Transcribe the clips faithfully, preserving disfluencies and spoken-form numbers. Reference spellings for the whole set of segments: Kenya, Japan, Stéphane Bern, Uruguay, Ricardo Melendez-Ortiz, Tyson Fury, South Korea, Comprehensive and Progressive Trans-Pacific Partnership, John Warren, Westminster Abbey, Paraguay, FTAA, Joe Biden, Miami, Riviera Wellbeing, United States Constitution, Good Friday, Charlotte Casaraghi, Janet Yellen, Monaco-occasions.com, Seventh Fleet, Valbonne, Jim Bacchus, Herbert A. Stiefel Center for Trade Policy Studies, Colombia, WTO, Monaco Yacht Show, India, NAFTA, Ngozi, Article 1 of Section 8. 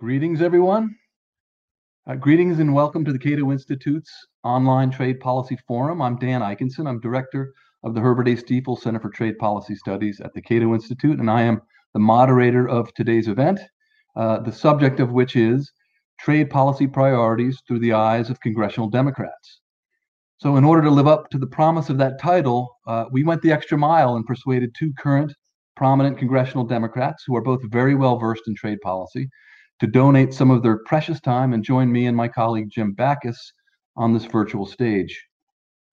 Greetings, everyone. Uh, greetings and welcome to the Cato Institute's Online Trade Policy Forum. I'm Dan Eikenson. I'm director of the Herbert A. Stiefel Center for Trade Policy Studies at the Cato Institute, and I am the moderator of today's event, uh, the subject of which is trade policy priorities through the eyes of congressional Democrats. So in order to live up to the promise of that title, uh, we went the extra mile and persuaded two current prominent congressional Democrats who are both very well versed in trade policy to donate some of their precious time and join me and my colleague Jim Bacchus on this virtual stage.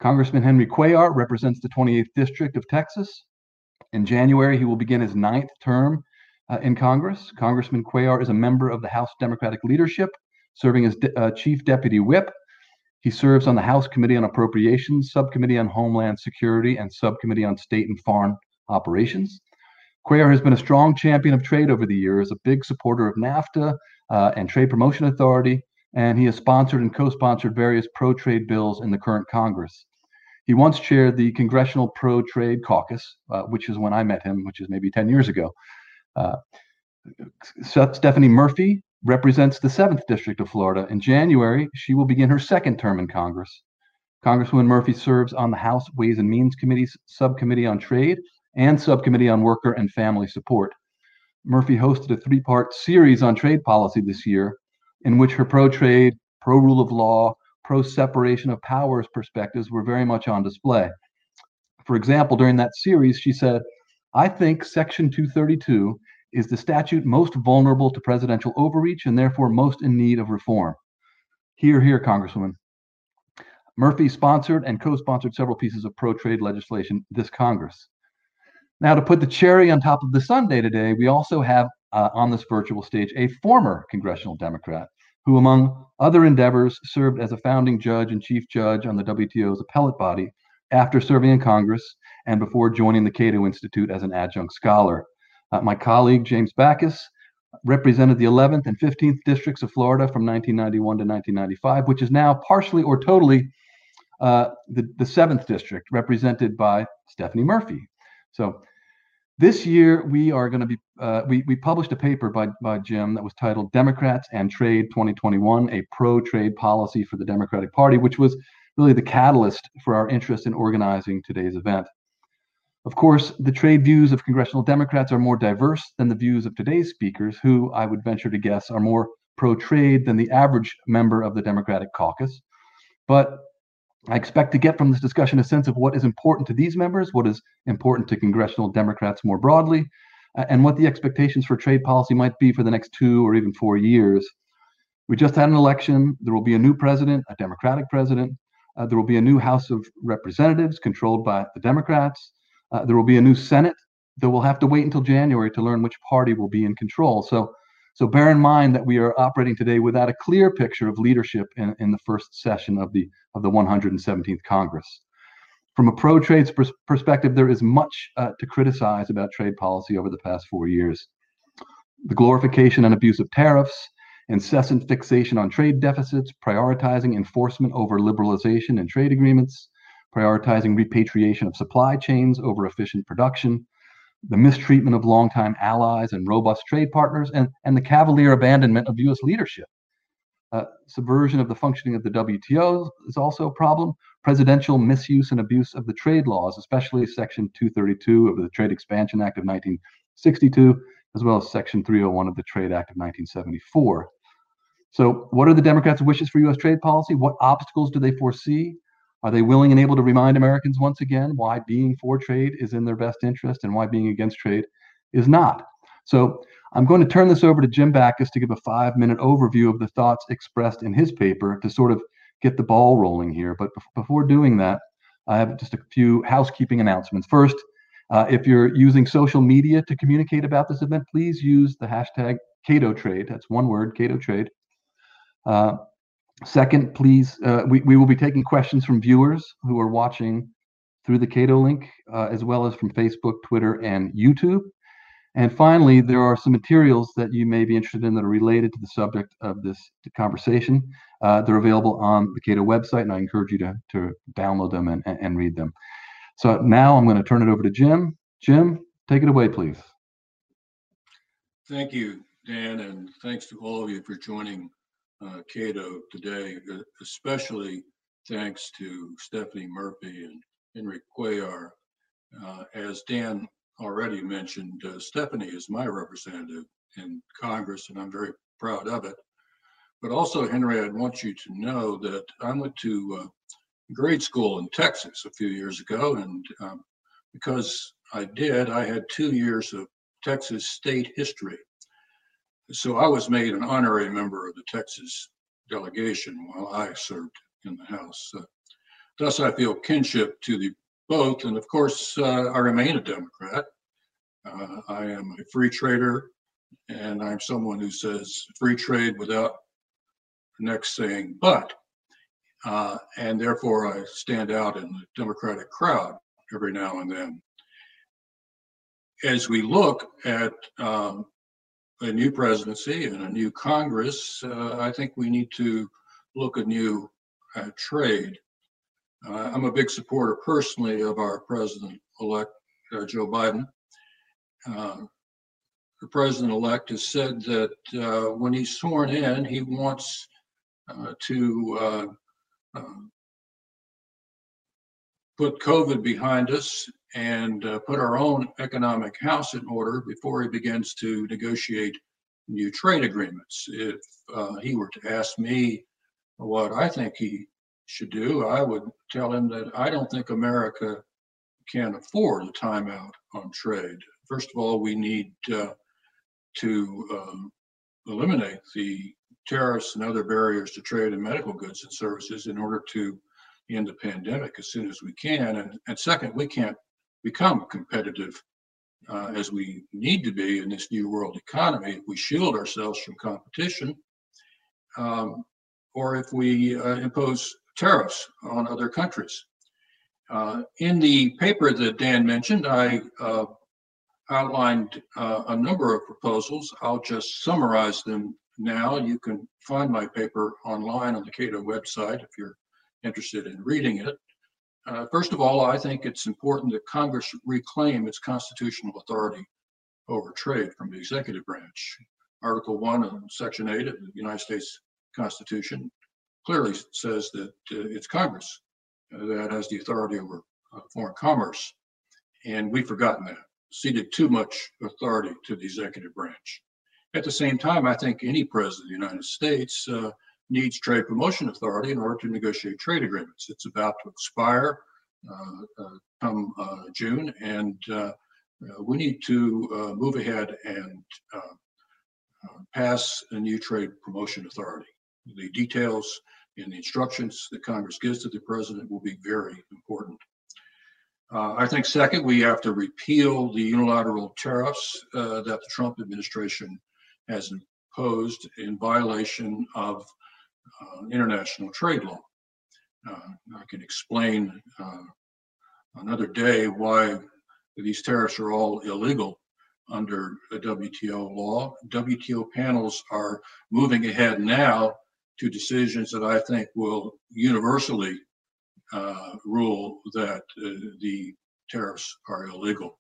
Congressman Henry Cuellar represents the twenty-eighth District of Texas. In January, he will begin his ninth term uh, in Congress. Congressman Cuellar is a member of the House Democratic Leadership, serving as de- uh, Chief Deputy Whip. He serves on the House Committee on Appropriations, Subcommittee on Homeland Security, and Subcommittee on State and Foreign Operations. Cuellar has been a strong champion of trade over the years, a big supporter of NAFTA uh, and Trade Promotion Authority, and he has sponsored and co-sponsored various pro-trade bills in the current Congress. He once chaired the Congressional Pro-Trade Caucus, uh, which is when I met him, which is maybe ten years ago. Uh, Stephanie Murphy represents the seventh District of Florida. In January, she will begin her second term in Congress. Congresswoman Murphy serves on the House Ways and Means Committee's Subcommittee on Trade and Subcommittee on Worker and Family Support. Murphy hosted a three-part series on trade policy this year in which her pro-trade, pro-rule of law, pro-separation of powers perspectives were very much on display. For example, during that series, she said, "I think Section two thirty-two is the statute most vulnerable to presidential overreach and therefore most in need of reform." Hear, hear, Congresswoman. Murphy sponsored and co-sponsored several pieces of pro-trade legislation this Congress. Now, to put the cherry on top of the sundae today, we also have uh, on this virtual stage a former congressional Democrat who, among other endeavors, served as a founding judge and chief judge on the W T O's appellate body after serving in Congress and before joining the Cato Institute as an adjunct scholar. Uh, my colleague, James Bacchus, represented the eleventh and fifteenth districts of Florida from nineteen ninety-one to nineteen ninety-five, which is now partially or totally uh, the, the seventh district, represented by Stephanie Murphy. So this year we are going to be, uh, we, we published a paper by, by Jim that was titled Democrats and Trade twenty twenty-one, a pro-trade policy for the Democratic Party, which was really the catalyst for our interest in organizing today's event. Of course, the trade views of congressional Democrats are more diverse than the views of today's speakers, who I would venture to guess are more pro-trade than the average member of the Democratic caucus. But I expect to get from this discussion a sense of what is important to these members, what is important to congressional Democrats more broadly, and what the expectations for trade policy might be for the next two or even four years. We just had an election. There will be a new president, a Democratic president. Uh, there will be a new House of Representatives controlled by the Democrats. Uh, there will be a new Senate, though we'll have to wait until January to learn which party will be in control. So, so bear in mind that we are operating today without a clear picture of leadership in, in the first session of the of the one hundred seventeenth Congress. From a pro-trade pers- perspective, there is much uh, to criticize about trade policy over the past four years. The glorification and abuse of tariffs, incessant fixation on trade deficits, prioritizing enforcement over liberalization in trade agreements, prioritizing repatriation of supply chains over efficient production, the mistreatment of longtime allies and robust trade partners, and, and the cavalier abandonment of U S leadership. Uh, subversion of the functioning of the W T O is also a problem. Presidential misuse and abuse of the trade laws, especially Section two thirty-two of the Trade Expansion Act of nineteen sixty-two, as well as Section three oh one of the Trade Act of nineteen seventy-four. So what are the Democrats' wishes for U S trade policy? What obstacles do they foresee? Are they willing and able to remind Americans once again why being for trade is in their best interest and why being against trade is not? So I'm going to turn this over to Jim Bacchus to give a five-minute overview of the thoughts expressed in his paper to sort of get the ball rolling here. But before doing that, I have just a few housekeeping announcements. First, uh, if you're using social media to communicate about this event, please use the hashtag CatoTrade. That's one word, CatoTrade. Uh, Second, please, uh, we, we will be taking questions from viewers who are watching through the Cato link, uh, as well as from Facebook, Twitter, and YouTube. And finally, there are some materials that you may be interested in that are related to the subject of this conversation. Uh, they're available on the Cato website, and I encourage you to, to download them and, and read them. So now I'm going to turn it over to Jim. Jim, take it away, please. Thank you, Dan, and thanks to all of you for joining uh, Cato today. Especially thanks to Stephanie Murphy and Henry Cuellar. Uh, as Dan already mentioned, uh, Stephanie is my representative in Congress, and I'm very proud of it. But also, Henry, I'd want you to know that I went to uh, grade school in Texas a few years ago, and um, because I did, I had two years of Texas state history. So I was made an honorary member of the Texas delegation while I served in the House. Uh, thus, I feel kinship to the both, and of course, uh, I remain a Democrat. Uh, I am a free trader, and I'm someone who says free trade without the next saying but, uh, and therefore I stand out in the Democratic crowd every now and then. As we look at um, a new presidency and a new Congress, uh, I think we need to look anew at trade. Uh, I'm a big supporter personally of our president-elect, uh, Joe Biden. Uh, the president-elect has said that uh, when he's sworn in, he wants uh, to uh, uh, put COVID behind us and uh, put our own economic house in order before he begins to negotiate new trade agreements. If uh, he were to ask me what I think he should do, I would tell him that I don't think America can afford a timeout on trade. First of all, we need uh, to um, eliminate the tariffs and other barriers to trade in medical goods and services in order to end the pandemic as soon as we can. And, and second, we can't become competitive uh, as we need to be in this new world economy if we shield ourselves from competition, um, or if we uh, impose tariffs on other countries. Uh, in the paper that Dan mentioned, I uh, outlined uh, a number of proposals. I'll just summarize them now. You can find my paper online on the Cato website if you're interested in reading it. Uh, first of all, I think it's important that Congress reclaim its constitutional authority over trade from the executive branch. Article one of Section eight of the United States Constitution clearly says that uh, it's Congress that has the authority over uh, foreign commerce, and we've forgotten that, ceded too much authority to the executive branch. At the same time, I think any president of the United States uh, needs Trade Promotion Authority in order to negotiate trade agreements. It's about to expire uh, uh, come uh, June, and uh, uh, we need to uh, move ahead and uh, uh, pass a new Trade Promotion Authority. The details and the instructions that Congress gives to the president will be very important. Uh, I think second, we have to repeal the unilateral tariffs uh, that the Trump administration has imposed in violation of uh, international trade law. Uh, I can explain uh, another day why these tariffs are all illegal under the W T O law. W T O panels are moving ahead now to decisions that I think will universally uh, rule that uh, the tariffs are illegal.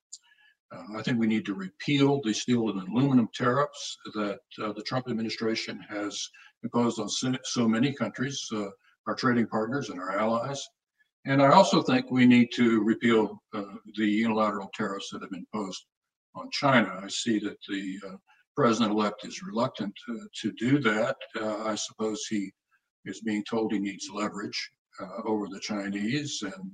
Uh, I think we need to repeal the steel and aluminum tariffs that uh, the Trump administration has imposed on so many countries, uh, our trading partners and our allies. And I also think we need to repeal uh, the unilateral tariffs that have been imposed on China. I see that the uh, president-elect is reluctant to, to do that. Uh, I suppose he is being told he needs leverage uh, over the Chinese, and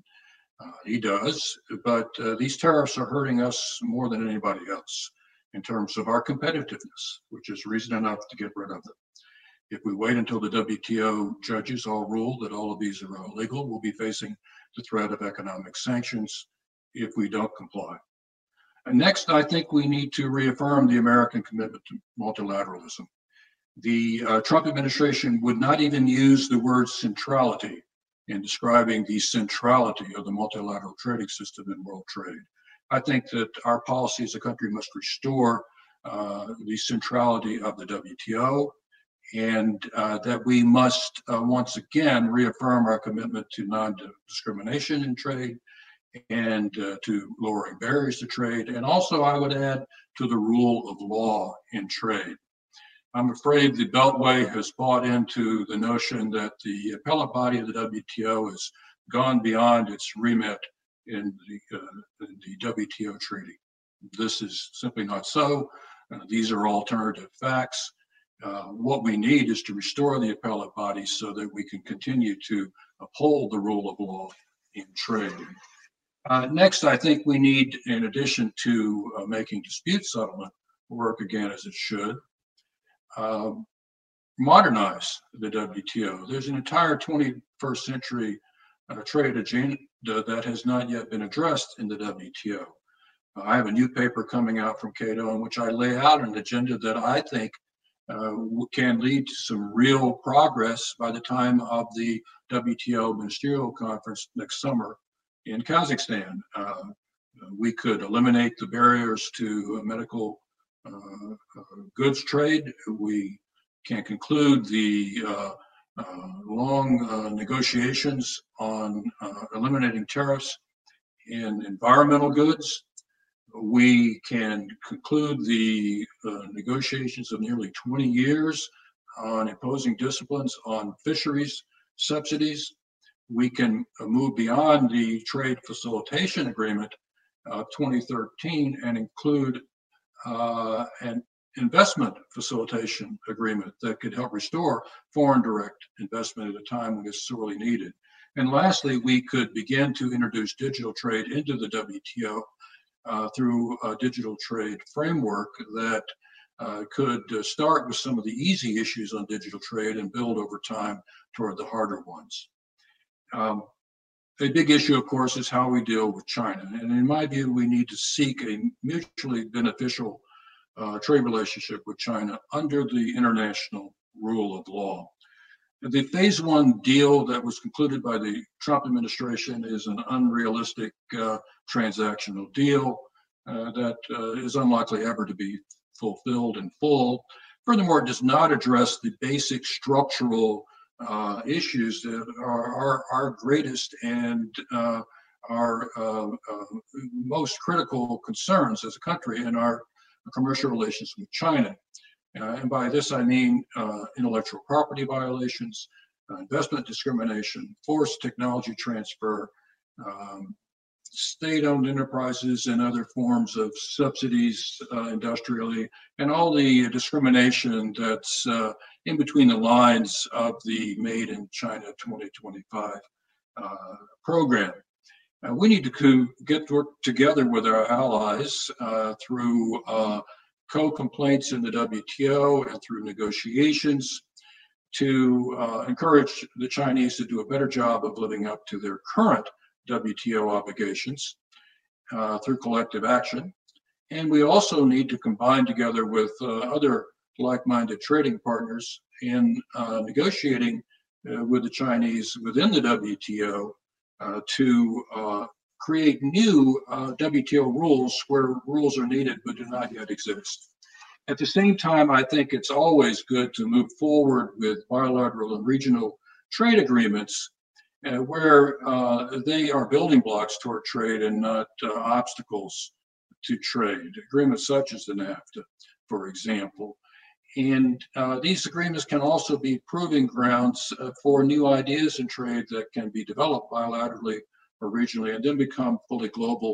uh, he does, but uh, these tariffs are hurting us more than anybody else in terms of our competitiveness, which is reason enough to get rid of them. If we wait until the W T O judges all rule that all of these are illegal, we'll be facing the threat of economic sanctions if we don't comply. Next, I think we need to reaffirm the American commitment to multilateralism. The uh, Trump administration would not even use the word centrality in describing the centrality of the multilateral trading system in world trade. I think that our policy as a country must restore uh, the centrality of the W T O, and uh, that we must uh, once again reaffirm our commitment to non-discrimination in trade, and uh, to lowering barriers to trade, and also I would add to the rule of law in trade. I'm afraid the Beltway has bought into the notion that the appellate body of the W T O has gone beyond its remit in the, uh, the W T O treaty. This is simply not so. Uh, these are alternative facts. Uh, what we need is to restore the appellate body so that we can continue to uphold the rule of law in trade. Uh, next, I think we need, in addition to uh, making dispute settlement work again as it should, uh, modernize the W T O. There's an entire twenty-first century uh, trade agenda that has not yet been addressed in the W T O. Uh, I have a new paper coming out from Cato in which I lay out an agenda that I think uh, can lead to some real progress by the time of the W T O Ministerial Conference next summer in Kazakhstan. Uh, we could eliminate the barriers to medical uh, goods trade. We can conclude the uh, uh, long uh, negotiations on uh, eliminating tariffs in environmental goods. We can conclude the uh, negotiations of nearly twenty years on imposing disciplines on fisheries subsidies. We can move beyond the trade facilitation agreement of twenty thirteen and include uh, an investment facilitation agreement that could help restore foreign direct investment at a time when it's sorely needed. And lastly, we could begin to introduce digital trade into the W T O uh, through a digital trade framework that uh, could uh, start with some of the easy issues on digital trade and build over time toward the harder ones. Um, a big issue, of course, is how we deal with China. And in my view, we need to seek a mutually beneficial uh, trade relationship with China under the international rule of law. The phase one deal that was concluded by the Trump administration is an unrealistic uh, transactional deal uh, that uh, is unlikely ever to be fulfilled in full. Furthermore, it does not address the basic structural Uh, issues that are our, our greatest and uh, our uh, uh, most critical concerns as a country in our commercial relations with China. Uh, and by this I mean uh, intellectual property violations, uh, investment discrimination, forced technology transfer, um, state-owned enterprises and other forms of subsidies uh, industrially, and all the discrimination that's uh, in between the lines of the Made in China twenty twenty-five uh, program. Uh, we need to get to work together with our allies uh, through uh, co-complaints in the W T O and through negotiations to uh, encourage the Chinese to do a better job of living up to their current W T O obligations uh, through collective action. And we also need to combine together with uh, other like-minded trading partners in uh, negotiating uh, with the Chinese within the W T O uh, to uh, create new uh, W T O rules where rules are needed but do not yet exist. At the same time, I think it's always good to move forward with bilateral and regional trade agreements Uh, where uh, they are building blocks toward trade and not uh, obstacles to trade. Agreements such as the NAFTA, for example. And uh, these agreements can also be proving grounds uh, for new ideas in trade that can be developed bilaterally or regionally and then become fully global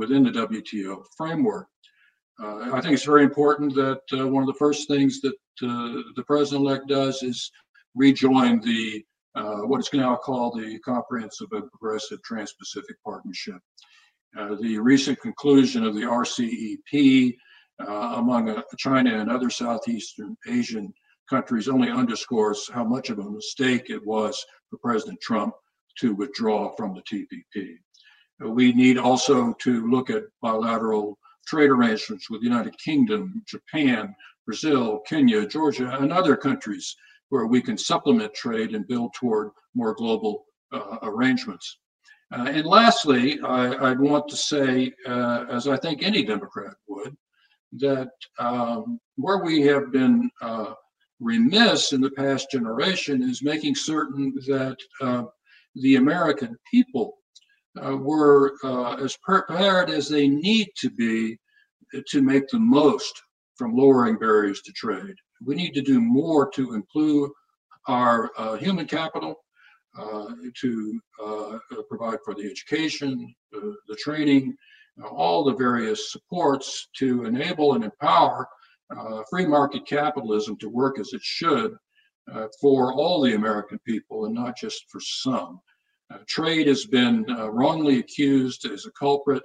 within the W T O framework. Uh, I think it's very important that uh, one of the first things that uh, the president-elect does is rejoin the Uh, what is now called the Comprehensive and Progressive Trans-Pacific Partnership. Uh, the recent conclusion of the R C E P uh, among uh, China and other Southeastern Asian countries only underscores how much of a mistake it was for President Trump to withdraw from the T P P. Uh, we need also to look at bilateral trade arrangements with the United Kingdom, Japan, Brazil, Kenya, Georgia, and other countries where we can supplement trade and build toward more global uh, arrangements. Uh, and lastly, I, I'd want to say, uh, as I think any Democrat would, that um, where we have been uh, remiss in the past generation is making certain that uh, the American people uh, were uh, as prepared as they need to be to make the most from lowering barriers to trade we need to do more to improve our uh, human capital, uh, to uh, provide for the education, uh, the training, you know, all the various supports to enable and empower uh, free market capitalism to work as it should uh, for all the American people and not just for some. Uh, trade has been uh, wrongly accused as a culprit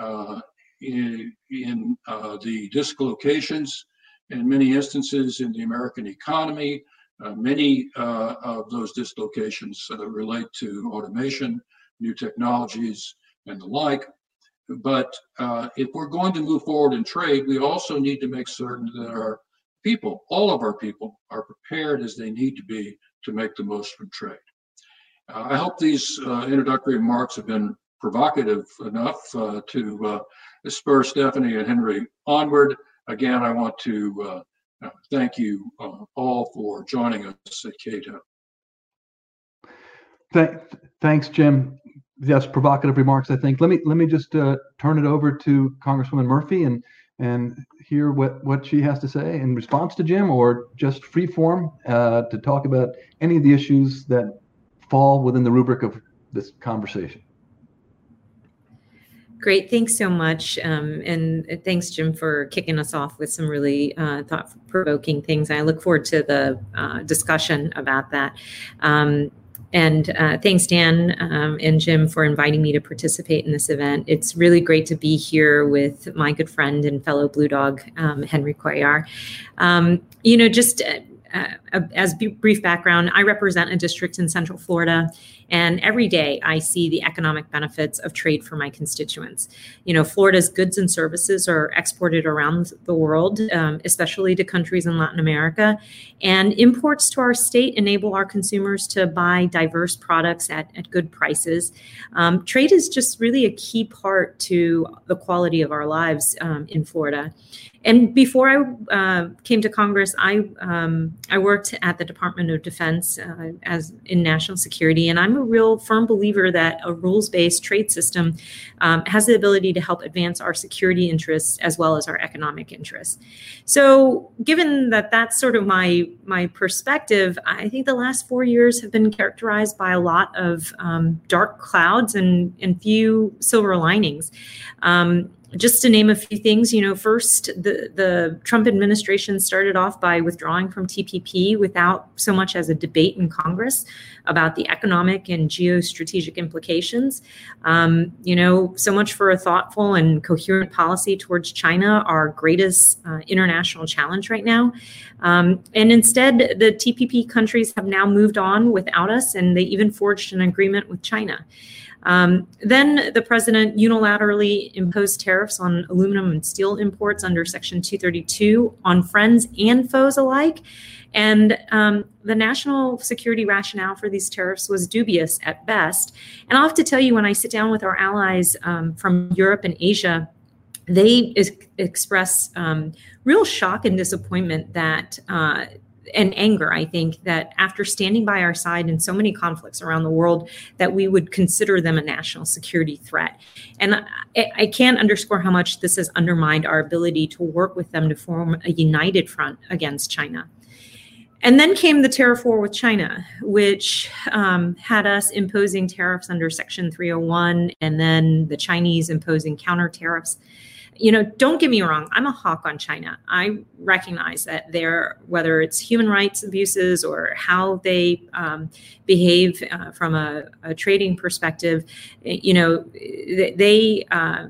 uh, in, in uh, the dislocations in many instances in the American economy. Uh, many uh, of those dislocations uh, relate to automation, new technologies, and the like. But uh, if we're going to move forward in trade, we also need to make certain that our people, all of our people, are prepared as they need to be to make the most from trade. Uh, I hope these uh, introductory remarks have been provocative enough uh, to uh, spur Stephanie and Henry onward. Again, I want to uh, Uh, thank you uh, all for joining us at Cato. Th thanks, Jim. Yes, provocative remarks, I think. Let me let me just uh, turn it over to Congresswoman Murphy and and hear what what she has to say in response to Jim, or just free form uh, to talk about any of the issues that fall within the rubric of this conversation. Great, thanks so much, um, and thanks, Jim, for kicking us off with some really uh, thought-provoking things. I look forward to the uh, discussion about that. Um, and uh, thanks, Dan um, and Jim, for inviting me to participate in this event. It's really great to be here with my good friend and fellow Blue Dog, um, Henry Cuellar. Um, you know, just uh, uh, as b brief background, I represent a district in Central Florida. And every day I see the economic benefits of trade for my constituents. You know, Florida's goods and services are exported around the world, um, especially to countries in Latin America. And imports to our state enable our consumers to buy diverse products at, at good prices. Um, trade is just really a key part to the quality of our lives um, in Florida. And before I uh, came to Congress, I um, I worked at the Department of Defense uh, as in national security, and I'm a real firm believer that a rules-based trade system um, has the ability to help advance our security interests as well as our economic interests. So given that that's sort of my, my perspective, I think the last four years have been characterized by a lot of um, dark clouds and, and few silver linings. Um, Just to name a few things, you know, first, the, the Trump administration started off by withdrawing from T P P without so much as a debate in Congress about the economic and geostrategic implications. Um, you know, so much for a thoughtful and coherent policy towards China, our greatest uh, international challenge right now. Um, and instead, the T P P countries have now moved on without us, and they even forged an agreement with China. Um, then the president unilaterally imposed tariffs on aluminum and steel imports under Section two thirty-two on friends and foes alike. And um, the national security rationale for these tariffs was dubious at best. And I'll have to tell you, when I sit down with our allies um, from Europe and Asia, they ex express um, real shock and disappointment that uh and anger, I think, that after standing by our side in so many conflicts around the world, that we would consider them a national security threat. And I, I can't underscore how much this has undermined our ability to work with them to form a united front against China. And then came the tariff war with China, which um, had us imposing tariffs under Section three oh one, and then the Chinese imposing counter tariffs. You know, don't get me wrong, I'm a hawk on China. I recognize that they're, whether it's human rights abuses or how they um, behave uh, from a, a trading perspective, you know, they, uh,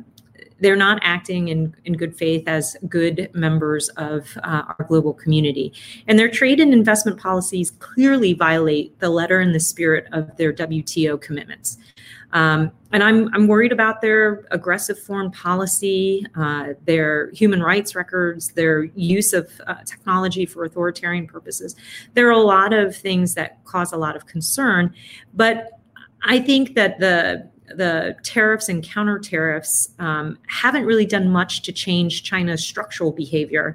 they're not acting in, in good faith as good members of uh, our global community. And their trade and investment policies clearly violate the letter and the spirit of their W T O commitments. Um, and I'm, I'm worried about their aggressive foreign policy, uh, their human rights records, their use of uh, technology for authoritarian purposes. There are a lot of things that cause a lot of concern, but I think that the the tariffs and counter tariffs um, haven't really done much to change China's structural behavior.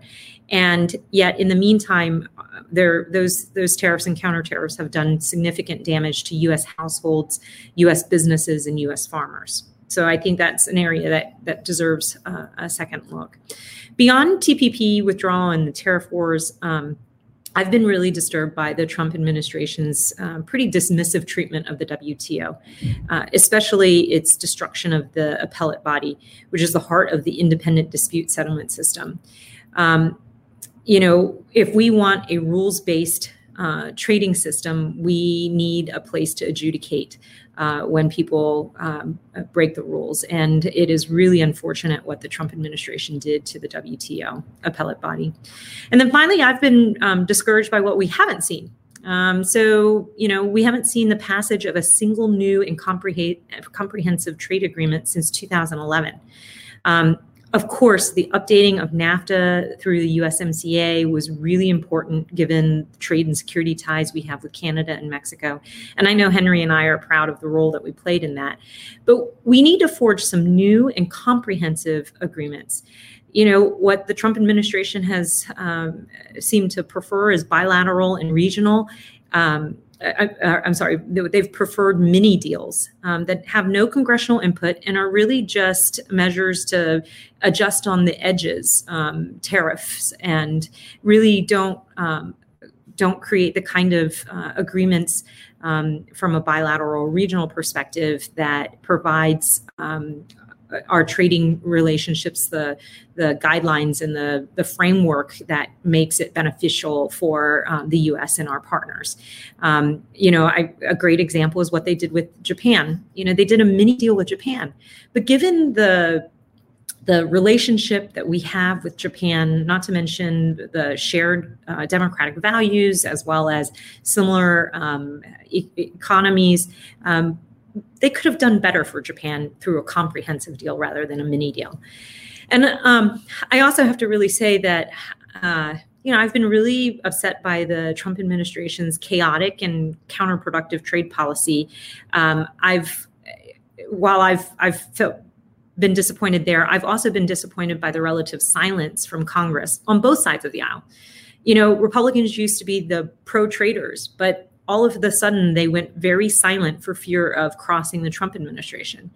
And yet, in the meantime, there, those those tariffs and counter tariffs have done significant damage to U S households, U S businesses, and U S farmers. So I think that's an area that, that deserves uh, a second look. Beyond T P P withdrawal and the tariff wars, um, I've been really disturbed by the Trump administration's um, pretty dismissive treatment of the W T O, uh, especially its destruction of the appellate body, which is the heart of the independent dispute settlement system. Um, you know, if we want a rules-based uh, trading system, we need a place to adjudicate uh, when people um, break the rules. And it is really unfortunate what the Trump administration did to the W T O appellate body. And then finally, I've been um, discouraged by what we haven't seen. Um, so, you know, we haven't seen the passage of a single new and comprehensive trade agreement since two thousand eleven. Um, Of course, the updating of NAFTA through the U S M C A was really important given the trade and security ties we have with Canada and Mexico. And I know Henry and I are proud of the role that we played in that. But we need to forge some new and comprehensive agreements. You know, what the Trump administration has um, seemed to prefer is bilateral and regional. Um, I, I, I'm sorry, they've preferred mini deals um, that have no congressional input and are really just measures to adjust on the edges, um, tariffs, and really don't um, don't create the kind of uh, agreements um, from a bilateral regional perspective that provides um, our trading relationships the the guidelines and the the framework that makes it beneficial for um, the U S and our partners. Um, you know, I, a great example is what they did with Japan. You know, they did a mini deal with Japan, but given the the relationship that we have with Japan, not to mention the shared uh, democratic values as well as similar um, e- economies. Um, They could have done better for Japan through a comprehensive deal rather than a mini deal. And um, I also have to really say that, uh, you know, I've been really upset by the Trump administration's chaotic and counterproductive trade policy. Um, I've, while I've, I've felt been disappointed there, I've also been disappointed by the relative silence from Congress on both sides of the aisle. You know, Republicans used to be the pro-traders, but all of the sudden, they went very silent for fear of crossing the Trump administration.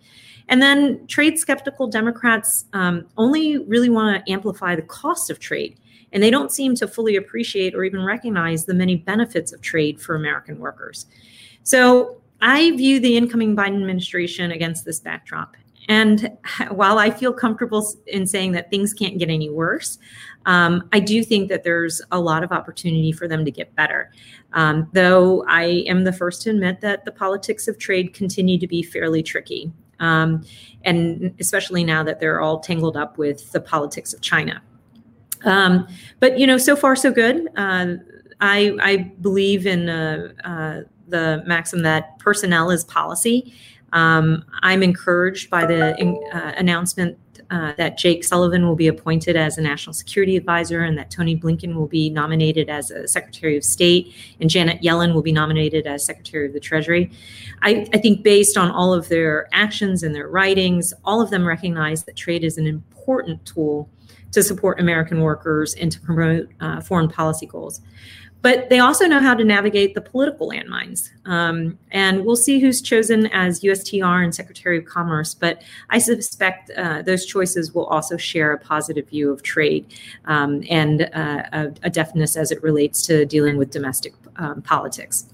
And then trade skeptical Democrats um, only really want to amplify the cost of trade. And they don't seem to fully appreciate or even recognize the many benefits of trade for American workers. So I view the incoming Biden administration against this backdrop. And while I feel comfortable in saying that things can't get any worse, um, I do think that there's a lot of opportunity for them to get better. Um, though I am the first to admit that the politics of trade continue to be fairly tricky, um, and especially now that they're all tangled up with the politics of China. Um, but, you know, so far, so good. Uh, I, I believe in uh, uh, the maxim that personnel is policy. Um, I'm encouraged by the uh, announcement uh, that Jake Sullivan will be appointed as a national security advisor and that Tony Blinken will be nominated as a Secretary of State and Janet Yellen will be nominated as Secretary of the Treasury. I, I think based on all of their actions and their writings, all of them recognize that trade is an important tool to support American workers and to promote uh, foreign policy goals. But they also know how to navigate the political landmines. Um, and we'll see who's chosen as U S T R and Secretary of Commerce. But I suspect uh, those choices will also share a positive view of trade um, and uh, a, a deftness as it relates to dealing with domestic um, politics.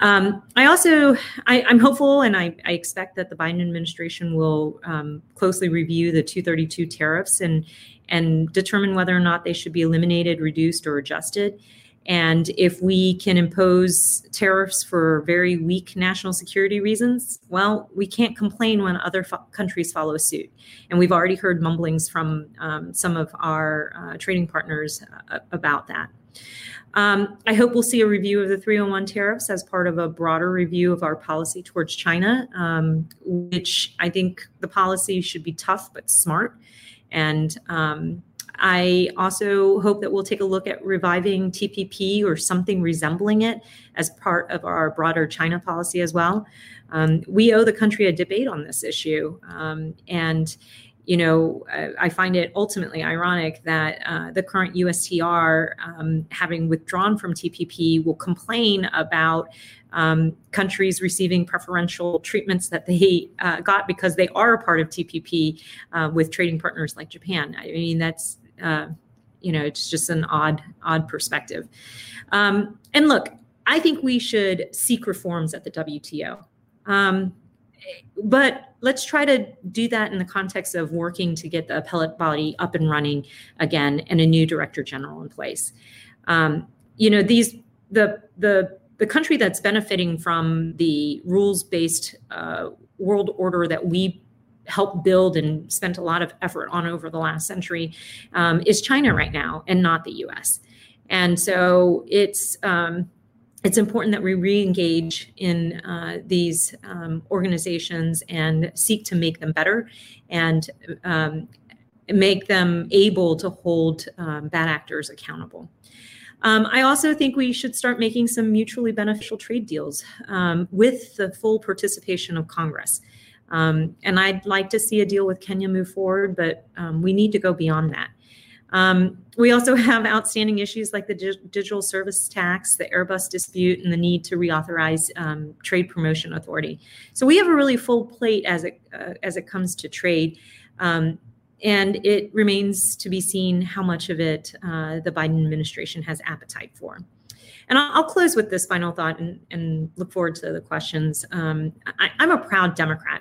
Um, I also, I, I'm hopeful and I, I expect that the Biden administration will um, closely review the two thirty-two tariffs and, and determine whether or not they should be eliminated, reduced, or adjusted. And if we can impose tariffs for very weak national security reasons, well, we can't complain when other fo- countries follow suit. And we've already heard mumblings from um, some of our uh, trading partners uh, about that. Um, I hope we'll see a review of the three oh one tariffs as part of a broader review of our policy towards China, um, which I think the policy should be tough but smart. And um I also hope that we'll take a look at reviving T P P or something resembling it as part of our broader China policy as well. Um, we owe the country a debate on this issue. Um, and, you know, I find it ultimately ironic that uh, the current U S T R, um, having withdrawn from T P P, will complain about um, countries receiving preferential treatments that they uh, got because they are a part of T P P uh, with trading partners like Japan. I mean, that's, uh, you know, it's just an odd, odd perspective. Um, and look, I think we should seek reforms at the W T O. Um, But let's try to do that in the context of working to get the appellate body up and running again and a new director general in place. Um, you know, these the the the country that's benefiting from the rules-based uh, world order that we helped build and spent a lot of effort on over the last century um, is China right now, and not the U S. And so it's. Um, It's important that we re-engage in uh, these um, organizations and seek to make them better and um, make them able to hold um, bad actors accountable. Um, I also think we should start making some mutually beneficial trade deals um, with the full participation of Congress. Um, and I'd like to see a deal with Kenya move forward, but um, we need to go beyond that. Um, we also have outstanding issues like the di- digital service tax, the Airbus dispute, and the need to reauthorize um, Trade Promotion Authority. So we have a really full plate as it uh, as it comes to trade, um, and it remains to be seen how much of it uh, the Biden administration has appetite for. And I'll, I'll close with this final thought and, and look forward to the questions. Um, I, I'm a proud Democrat.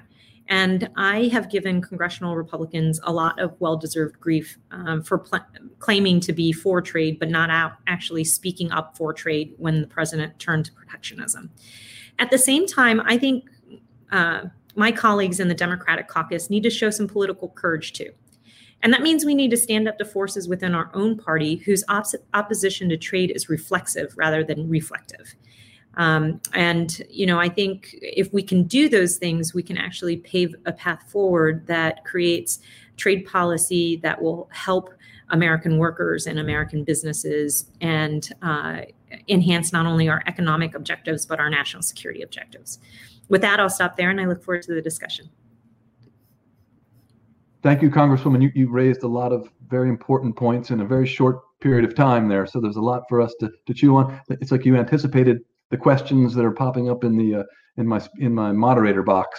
And I have given congressional Republicans a lot of well-deserved grief um, for pl- claiming to be for trade, but not out actually speaking up for trade when the president turned to protectionism. At the same time, I think uh, my colleagues in the Democratic caucus need to show some political courage too. And that means we need to stand up to forces within our own party whose op- opposition to trade is reflexive rather than reflective. Um, and, you know, I think if we can do those things, we can actually pave a path forward that creates trade policy that will help American workers and American businesses and uh, enhance not only our economic objectives, but our national security objectives. With that, I'll stop there and I look forward to the discussion. Thank you, Congresswoman. You, you raised a lot of very important points in a very short period of time there. So there's a lot for us to, to chew on. It's like you anticipated the questions that are popping up in the uh, in my in my moderator box.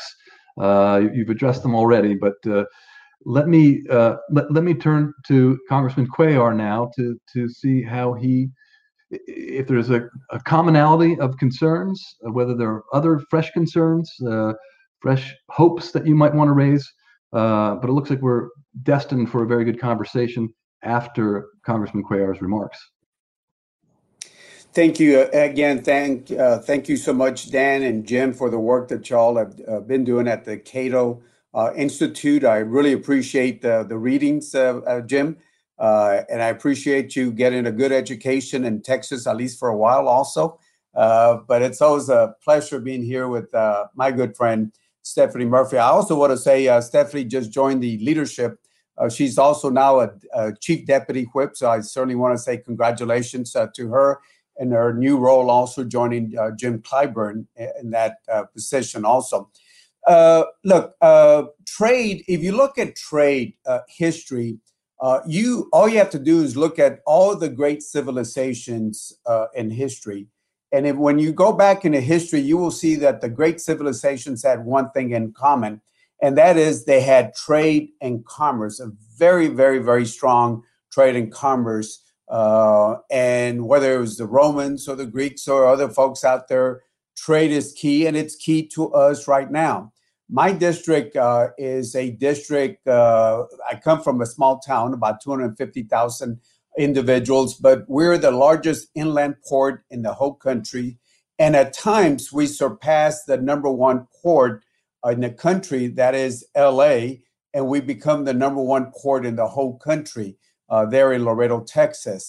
Uh, you've addressed them already, but uh, let me uh, let, let me turn to Congressman Cuellar now to to see how he, if there's a, a commonality of concerns, uh, whether there are other fresh concerns, uh, fresh hopes that you might want to raise. Uh, but it looks like we're destined for a very good conversation after Congressman Cuellar's remarks. Thank you again. Thank uh, thank you so much, Dan and Jim, for the work that y'all have uh, been doing at the Cato uh, Institute. I really appreciate the, the readings, uh, uh, Jim, uh, and I appreciate you getting a good education in Texas, at least for a while also. Uh, but it's always a pleasure being here with uh, my good friend, Stephanie Murphy. I also want to say uh, Stephanie just joined the leadership. Uh, she's also now a, a chief deputy whip, so I certainly want to say congratulations uh, to her. And her new role also joining uh, Jim Clyburn in that uh, position also. Uh, look, uh, trade, if you look at trade uh, history, uh, you all you have to do is look at all the great civilizations uh, in history. And if, when you go back into history, you will see that the great civilizations had one thing in common, and that is they had trade and commerce, a very, very, very strong trade and commerce. Uh, and whether it was the Romans or the Greeks or other folks out there, trade is key, and it's key to us right now. My district uh, is a district, uh, I come from a small town, about two hundred fifty thousand individuals, but we're the largest inland port in the whole country. And at times we surpass the number one port in the country, that is L A, and we become the number one port in the whole country. Uh, there in Laredo, Texas.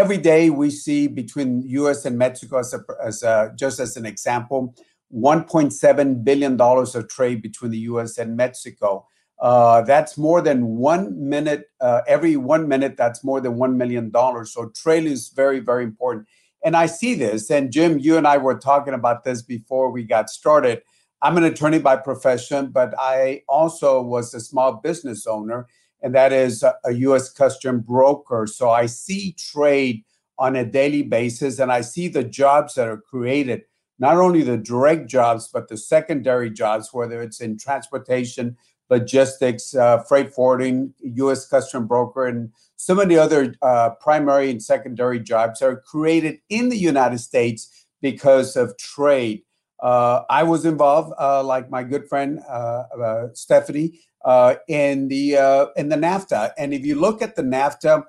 Every day we see between U S and Mexico, as, a, as a, just as an example, one point seven billion dollars of trade between the U S and Mexico. Uh, that's more than one minute, uh, every one minute, that's more than one million dollars. So trade is very, very important. And I see this, and Jim, you and I were talking about this before we got started. I'm an attorney by profession, but I also was a small business owner, and that is a, a U S custom broker. So I see trade on a daily basis, and I see the jobs that are created, not only the direct jobs, but the secondary jobs, whether it's in transportation, logistics, uh, freight forwarding, U S custom broker, and so many other uh, primary and secondary jobs are created in the United States because of trade. Uh, I was involved, uh, like my good friend uh, uh, Stephanie, uh, in the uh, in the NAFTA. And if you look at the NAFTA,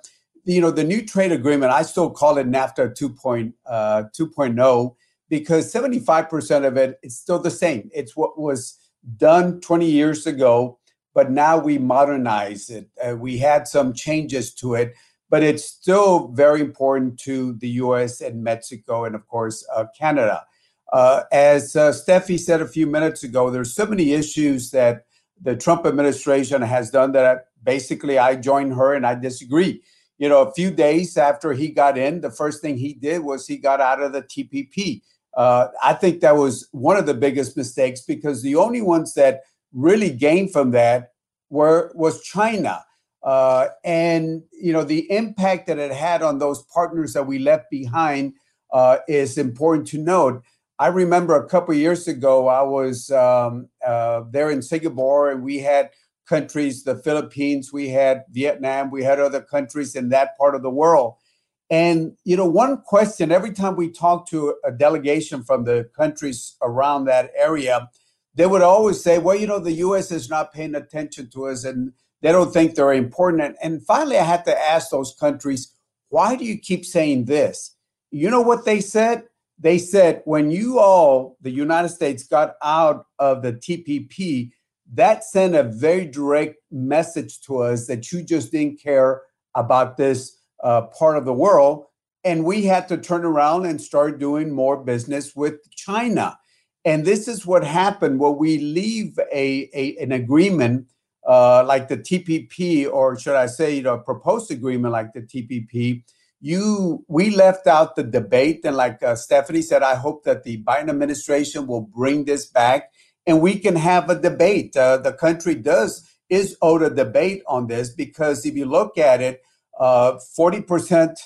you know, the new trade agreement, I still call it NAFTA two point oh, because seventy-five percent of it is still the same. It's what was done twenty years ago, but now we modernize it. Uh, we had some changes to it, but it's still very important to the U S and Mexico and, of course, uh, Canada. Uh, as uh, Steffi said a few minutes ago, there's so many issues that the Trump administration has done that I, basically I join her and I disagree. You know, a few days after he got in, the first thing he did was he got out of the T P P. Uh, I think that was one of the biggest mistakes, because the only ones that really gained from that were was China. Uh, and, you know, the impact that it had on those partners that we left behind uh, is important to note. I remember a couple of years ago, I was um, uh, there in Singapore, and we had countries, the Philippines, we had Vietnam, we had other countries in that part of the world. And, you know, one question every time we talked to a delegation from the countries around that area, they would always say, well, you know, the U S is not paying attention to us and they don't think they're important. And finally, I had to ask those countries, why do you keep saying this? You know what they said? They said, when you all, the United States, got out of the T P P, that sent a very direct message to us that you just didn't care about this uh, part of the world. And we had to turn around and start doing more business with China. And this is what happened when we leave a, a an agreement uh, like the T P P, or should I say, you know, a proposed agreement like the T P P. You, we left out the debate. And like uh, Stephanie said, I hope that the Biden administration will bring this back and we can have a debate. Uh, the country does is owed a debate on this, because if you look at it, uh, forty percent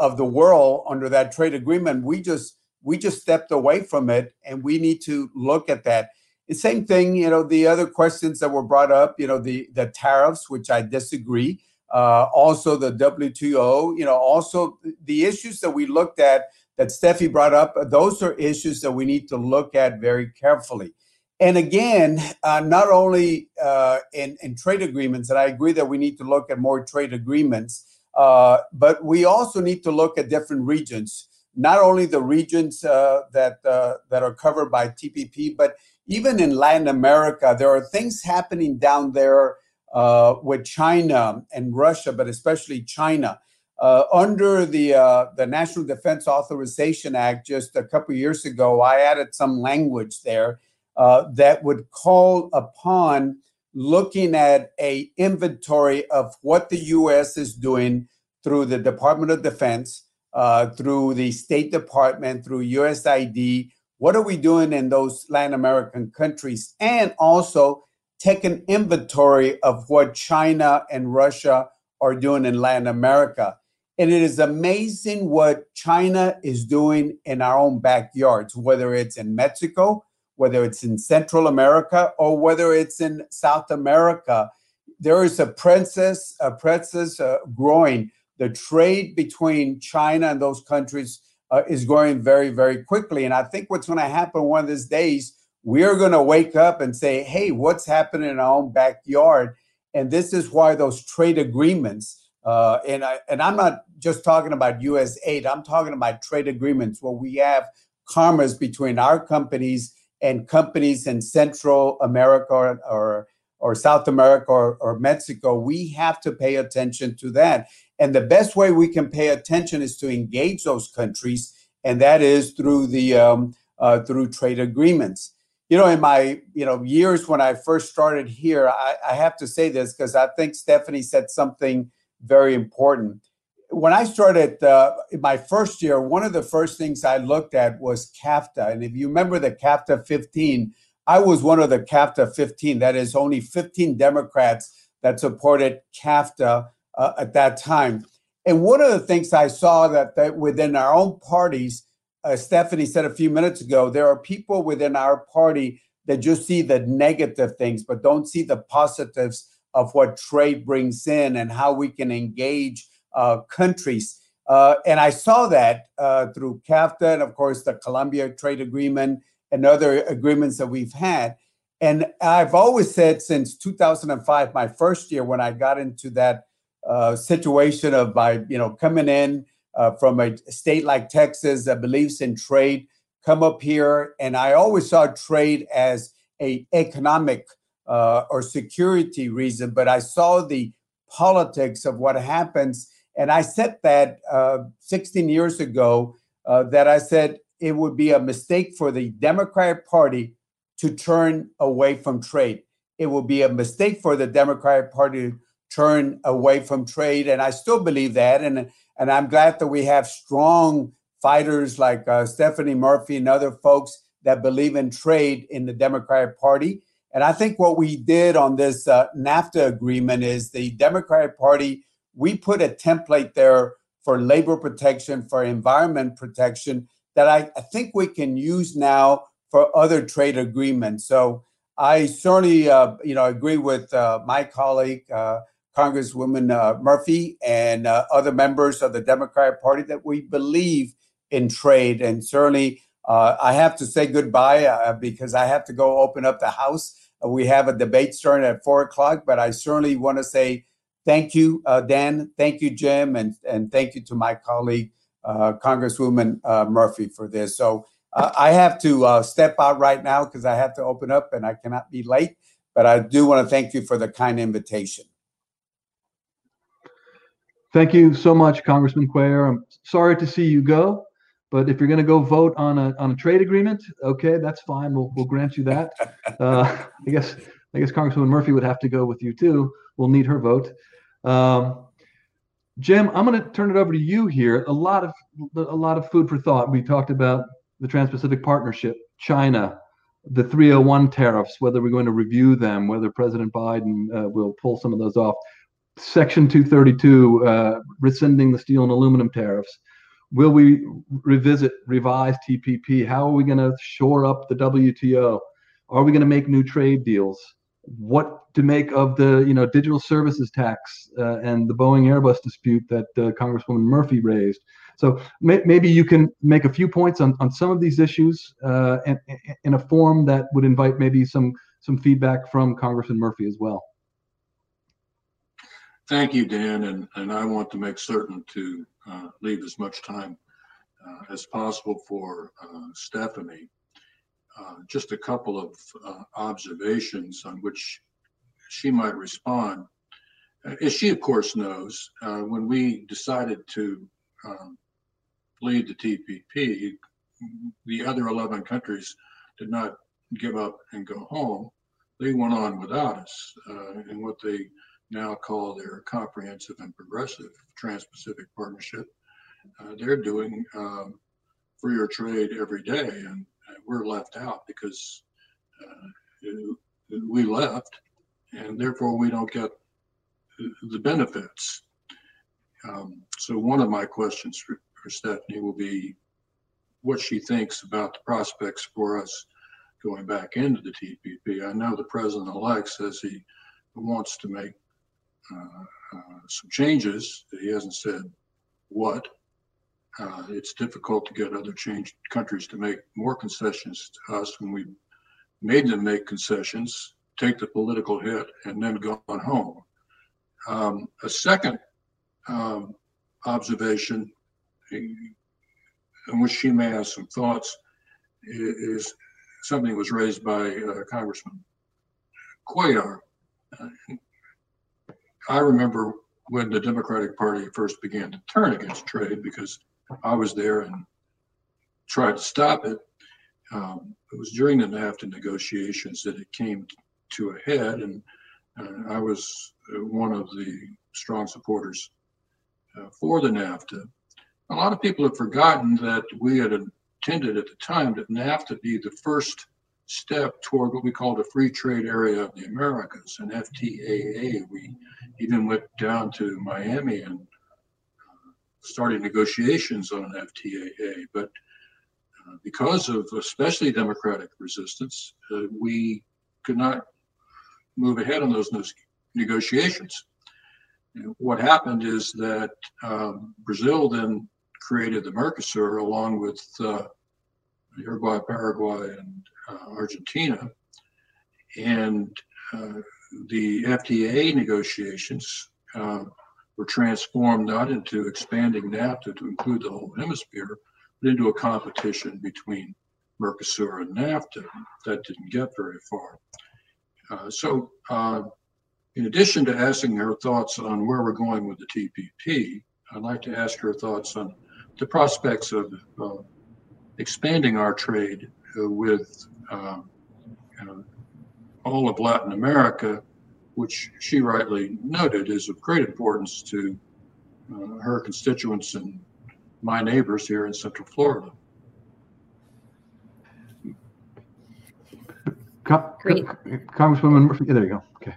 of the world under that trade agreement, we just we just stepped away from it, and we need to look at that. The same thing, you know, the other questions that were brought up, you know, the the tariffs, which I disagree. Uh, also the W T O, you know, also the issues that we looked at that Steffi brought up, those are issues that we need to look at very carefully. And again, uh, not only uh, in, in trade agreements, and I agree that we need to look at more trade agreements, uh, but we also need to look at different regions, not only the regions uh, that uh, that are covered by T P P, but even in Latin America, there are things happening down there uh, with China and Russia, but especially China. Uh, under the uh, the National Defense Authorization Act, just a couple of years ago, I added some language there Uh, that would call upon looking at a inventory of what the U S is doing through the Department of Defense, uh, through the State Department, through U S I D. What are we doing in those Latin American countries? And also take an inventory of what China and Russia are doing in Latin America. And it is amazing what China is doing in our own backyards, whether it's in Mexico, whether it's in Central America, or whether it's in South America. There is a princess, a princess uh, growing. The trade between China and those countries uh, is growing very, very quickly. And I think what's going to happen one of these days, we're going to wake up and say, hey, what's happening in our own backyard? And this is why those trade agreements, uh, and, I, and I'm not just talking about U S aid, I'm talking about trade agreements where we have commerce between our companies and companies in Central America or or, or South America or, or Mexico. We have to pay attention to that. And the best way we can pay attention is to engage those countries, and that is through the um, uh, through trade agreements. You know, in my you know years when I first started here, I, I have to say this because I think Stephanie said something very important. When I started uh, in my first year, one of the first things I looked at was CAFTA. And if you remember the CAFTA fifteen, I was one of the CAFTA fifteen, that is only fifteen Democrats that supported CAFTA uh, at that time. And one of the things I saw that, that within our own parties, uh, Stephanie said a few minutes ago, there are people within our party that just see the negative things, but don't see the positives of what trade brings in and how we can engage uh, countries. Uh, and I saw that uh, through CAFTA and, of course, the Colombia Trade Agreement and other agreements that we've had. And I've always said since two thousand five, my first year, when I got into that uh, situation of my, you know, coming in uh, from a state like Texas that believes in trade, come up here, and I always saw trade as an economic uh, or security reason, but I saw the politics of what happens. And I said that uh, sixteen years ago, uh, that I said it would be a mistake for the Democratic Party to turn away from trade. It would be a mistake for the Democratic Party to turn away from trade. And I still believe that. And, and I'm glad that we have strong fighters like uh, Stephanie Murphy and other folks that believe in trade in the Democratic Party. And I think what we did on this uh, NAFTA agreement is the Democratic Party, we put a template there for labor protection, for environment protection, that I, I think we can use now for other trade agreements. So I certainly, uh, you know, agree with uh, my colleague, uh, Congresswoman uh, Murphy, and uh, other members of the Democratic Party that we believe in trade. And certainly, uh, I have to say goodbye uh, because I have to go open up the House. Uh, we have a debate starting at four o'clock, but I certainly want to say thank you, uh, Dan. Thank you, Jim. And, and thank you to my colleague, uh, Congresswoman uh, Murphy, for this. So uh, I have to uh, step out right now because I have to open up and I cannot be late. But I do want to thank you for the kind invitation. Thank you so much, Congressman Cuellar. I'm sorry to see you go. But if you're going to go vote on a, on a trade agreement, OK, that's fine. We'll, we'll grant you that. Uh, I guess I guess Congresswoman Murphy would have to go with you, too. We'll need her vote. Um, Jim, I'm going to turn it over to you here. A lot of a lot of food for thought. We talked about the Trans-Pacific Partnership, China, the three oh one tariffs, whether we're going to review them, whether President Biden uh, will pull some of those off. Section two thirty-two, uh, rescinding the steel and aluminum tariffs. Will we revisit, revise T P P? How are we going to shore up the W T O? Are we going to make new trade deals? What to make of the, you know, digital services tax uh, and the Boeing Airbus dispute that uh, Congresswoman Murphy raised? So may maybe you can make a few points on, on some of these issues uh, and, and in a form that would invite maybe some some feedback from Congressman Murphy as well. Thank you, Dan, and, and I want to make certain to uh, leave as much time uh, as possible for uh, Stephanie. Uh, just a couple of uh, observations on which she might respond. As she, of course, knows, uh, when we decided to um, lead the T P P, the other eleven countries did not give up and go home. They went on without us uh, in what they now call their Comprehensive and Progressive Trans-Pacific Partnership. Uh, they're doing um, freer trade every day, and we're left out because uh, we left, and therefore we don't get the benefits. Um, so one of my questions for, for Stephanie will be what she thinks about the prospects for us going back into the T P P. I know the president-elect says he wants to make Uh, uh, some changes. He hasn't said what. Uh, it's difficult to get other change countries to make more concessions to us when we made them make concessions, take the political hit, and then go on home. Um, a second um, observation, in which she may have some thoughts, is something that was raised by uh, Congressman Cuellar. Uh, I remember when the Democratic Party first began to turn against trade because I was there and tried to stop it. Um, it was during the NAFTA negotiations that it came to a head, and uh, I was one of the strong supporters uh, for the NAFTA. A lot of people have forgotten that we had intended at the time that NAFTA be the first step toward what we call the Free Trade Area of the Americas, and F T A A. We even went down to Miami and started negotiations on F T A A. But uh, because of especially Democratic resistance, uh, we could not move ahead on those negotiations. And what happened is that um, Brazil then created the Mercosur along with uh, Uruguay, Paraguay, and uh, Argentina. And uh, the F T A A negotiations uh, were transformed not into expanding NAFTA to include the whole hemisphere, but into a competition between Mercosur and NAFTA. That didn't get very far. Uh, so uh, in addition to asking her thoughts on where we're going with the T P P, I'd like to ask her thoughts on the prospects of uh, expanding our trade uh, with uh, uh, all of Latin America, which she rightly noted is of great importance to uh, her constituents and my neighbors here in Central Florida. Co Great. Congresswoman Murphy, there you go. Okay.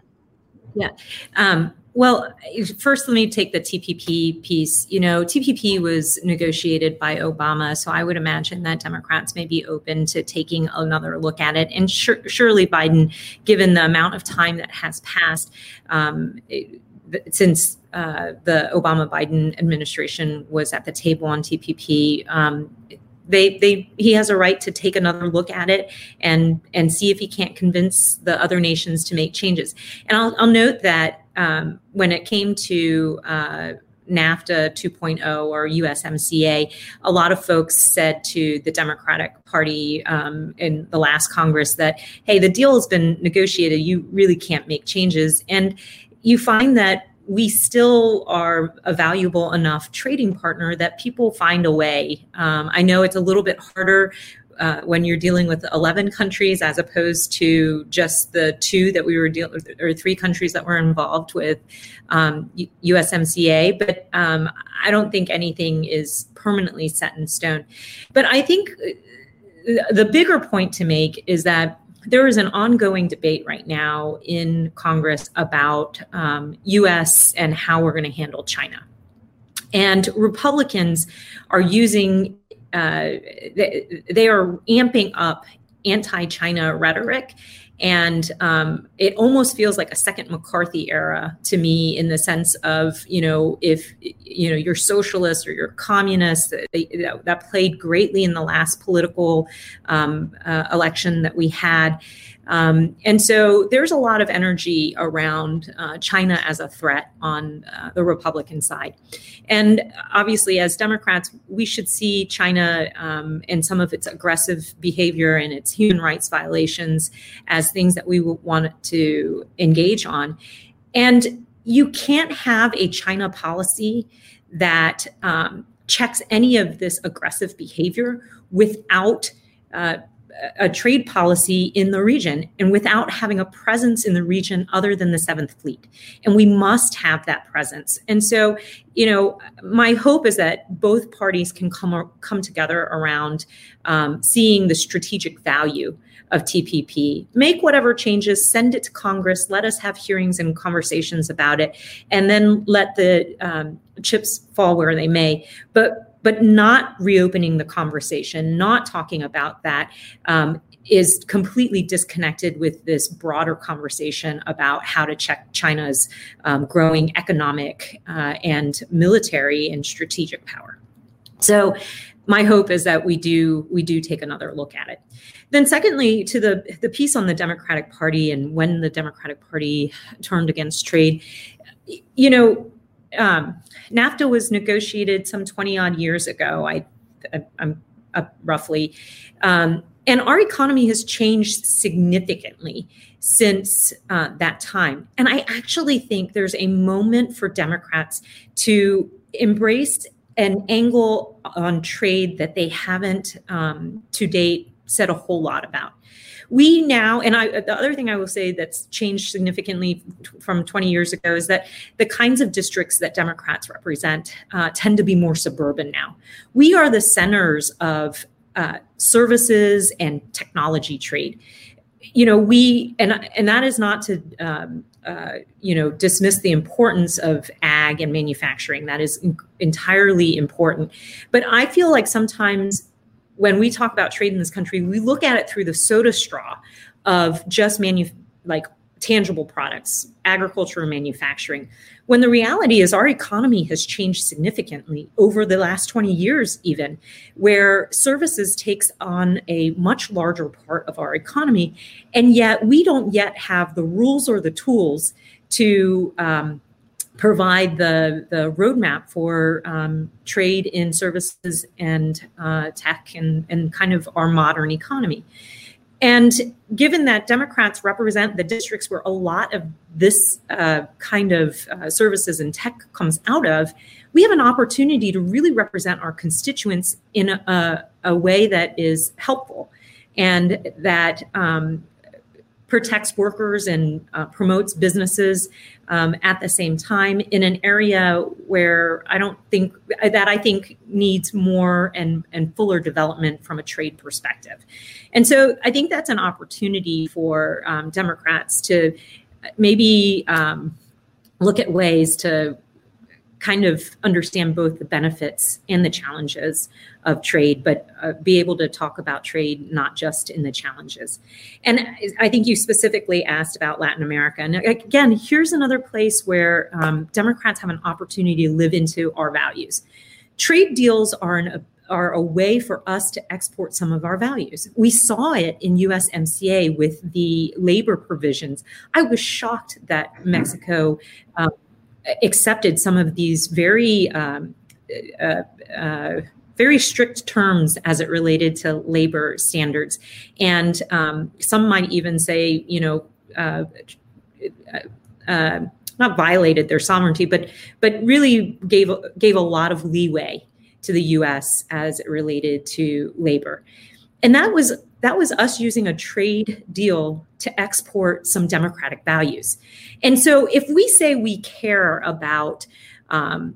Yeah. Um, well, first, let me take the T P P piece. You know, T P P was negotiated by Obama, so I would imagine that Democrats may be open to taking another look at it. And sure, surely Biden, given the amount of time that has passed um, it, since uh, the Obama-Biden administration was at the table on T P P, um, They, they, he has a right to take another look at it and and see if he can't convince the other nations to make changes. And I'll, I'll note that um, when it came to uh, NAFTA two point oh or U S M C A, a lot of folks said to the Democratic Party um, in the last Congress that, hey, the deal has been negotiated. You really can't make changes. And you find that we still are a valuable enough trading partner that people find a way. Um, I know it's a little bit harder uh, when you're dealing with eleven countries as opposed to just the two that we were dealing with, or three countries that were involved with um, U S M C A, but um, I don't think anything is permanently set in stone. But I think the bigger point to make is that there is an ongoing debate right now in Congress about um, U S and how we're going to handle China. And Republicans are using, uh, they, they are amping up anti-China rhetoric. And um, it almost feels like a second McCarthy era to me, in the sense of, you know, if, you know, you're socialist or you're communist, they, that played greatly in the last political um, uh, election that we had. Um, and so there's a lot of energy around uh, China as a threat on uh, the Republican side. And obviously, as Democrats, we should see China um, and some of its aggressive behavior and its human rights violations as things that we want to engage on. And you can't have a China policy that um, checks any of this aggressive behavior without uh a trade policy in the region, and without having a presence in the region other than the Seventh Fleet. And we must have that presence. And so, you know, my hope is that both parties can come come together around um, seeing the strategic value of T P P, make whatever changes, send it to Congress, let us have hearings and conversations about it, and then let the um, chips fall where they may. But But not reopening the conversation, not talking about that, um, is completely disconnected with this broader conversation about how to check China's um, growing economic uh, and military and strategic power. So my hope is that we do we do take another look at it. Then secondly, to the, the piece on the Democratic Party and when the Democratic Party turned against trade, you know, Um, NAFTA was negotiated some twenty odd years ago, I, I, I'm uh, roughly, um, and our economy has changed significantly since uh, that time. And I actually think there's a moment for Democrats to embrace an angle on trade that they haven't um, to date said a whole lot about. We now, and I, the other thing I will say that's changed significantly from twenty years ago is that the kinds of districts that Democrats represent uh, tend to be more suburban now. We are the centers of uh, services and technology trade. You know, we, and, and that is not to, um, uh, you know, dismiss the importance of ag and manufacturing. That is in- entirely important. But I feel like sometimes when we talk about trade in this country, we look at it through the soda straw of just manu- like tangible products, agriculture, manufacturing, when the reality is our economy has changed significantly over the last twenty years even, where services takes on a much larger part of our economy. And yet we don't yet have the rules or the tools to um, provide the, the roadmap for um, trade in services and uh, tech and, and kind of our modern economy. And given that Democrats represent the districts where a lot of this uh, kind of uh, services and tech comes out of, we have an opportunity to really represent our constituents in a, a way that is helpful and that um, protects workers and uh, promotes businesses um, at the same time in an area where I don't think that I think needs more and, and fuller development from a trade perspective. And so I think that's an opportunity for um, Democrats to maybe um, look at ways to kind of understand both the benefits and the challenges of trade, but uh, be able to talk about trade, not just in the challenges. And I think you specifically asked about Latin America. And again, here's another place where um, Democrats have an opportunity to live into our values. Trade deals are an are a way for us to export some of our values. We saw it in U S M C A with the labor provisions. I was shocked that Mexico um, accepted some of these very um, uh, uh, very strict terms as it related to labor standards. And um, some might even say, you know, uh, uh, not violated their sovereignty, but but really gave gave a lot of leeway to the U S as it related to labor. And that was that was us using a trade deal to export some democratic values. And so if we say we care about, um,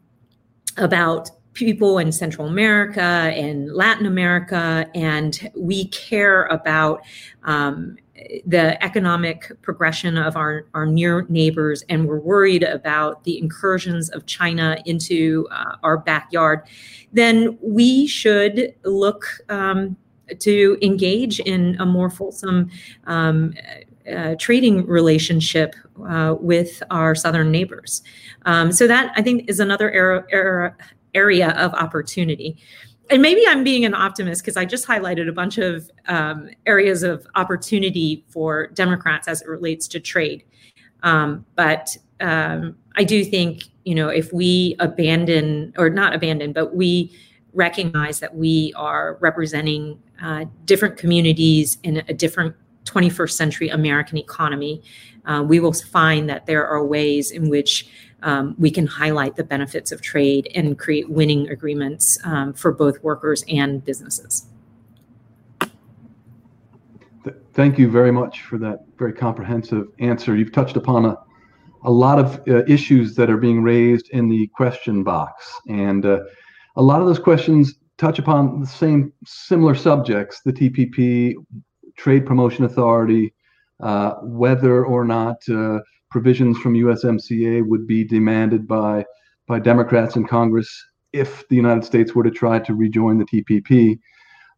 about people in Central America and Latin America, and we care about um, the economic progression of our, our near neighbors, and we're worried about the incursions of China into uh, our backyard, then we should look um, to engage in a more fulsome um, uh, trading relationship uh, with our southern neighbors. Um, so that, I think, is another era, era, area of opportunity. And maybe I'm being an optimist because I just highlighted a bunch of um, areas of opportunity for Democrats as it relates to trade. Um, but um, I do think, you know, if we abandon, or not abandon, but we recognize that we are representing uh, different communities in a different twenty-first century American economy, uh, we will find that there are ways in which um, we can highlight the benefits of trade and create winning agreements um, for both workers and businesses. Th- thank you very much for that very comprehensive answer. You've touched upon a, a lot of uh, issues that are being raised in the question box. And uh, a lot of those questions touch upon the same similar subjects, the T P P, Trade Promotion Authority, uh, whether or not uh, provisions from U S M C A would be demanded by, by Democrats in Congress if the United States were to try to rejoin the T P P.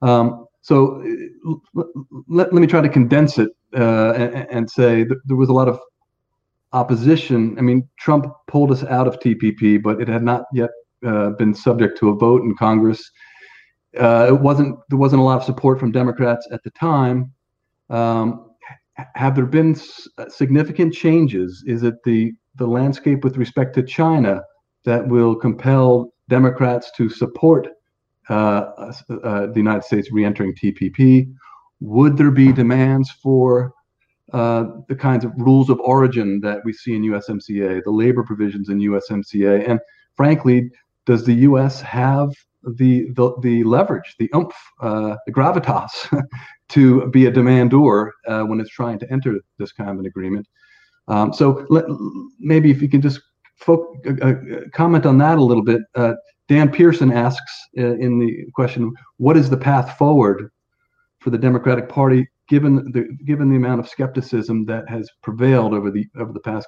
Um, so let, let, let me try to condense it uh, and, and say that there was a lot of opposition. I mean, Trump pulled us out of T P P, but it had not yet Uh, been subject to a vote in Congress. Uh, it wasn't there wasn't a lot of support from Democrats at the time. Um, have there been s- significant changes? Is it the the landscape with respect to China that will compel Democrats to support uh, uh, the United States reentering T P P? Would there be demands for uh, the kinds of rules of origin that we see in U S M C A, the labor provisions in U S M C A, and frankly, does the U S have the the, the leverage, the oomph, uh, the gravitas to be a demandor uh, when it's trying to enter this kind of an agreement? Um, so let, maybe if you can just fo- uh, comment on that a little bit, uh, Dan Pearson asks uh, in the question, what is the path forward for the Democratic Party, given the given the amount of skepticism that has prevailed over the over the past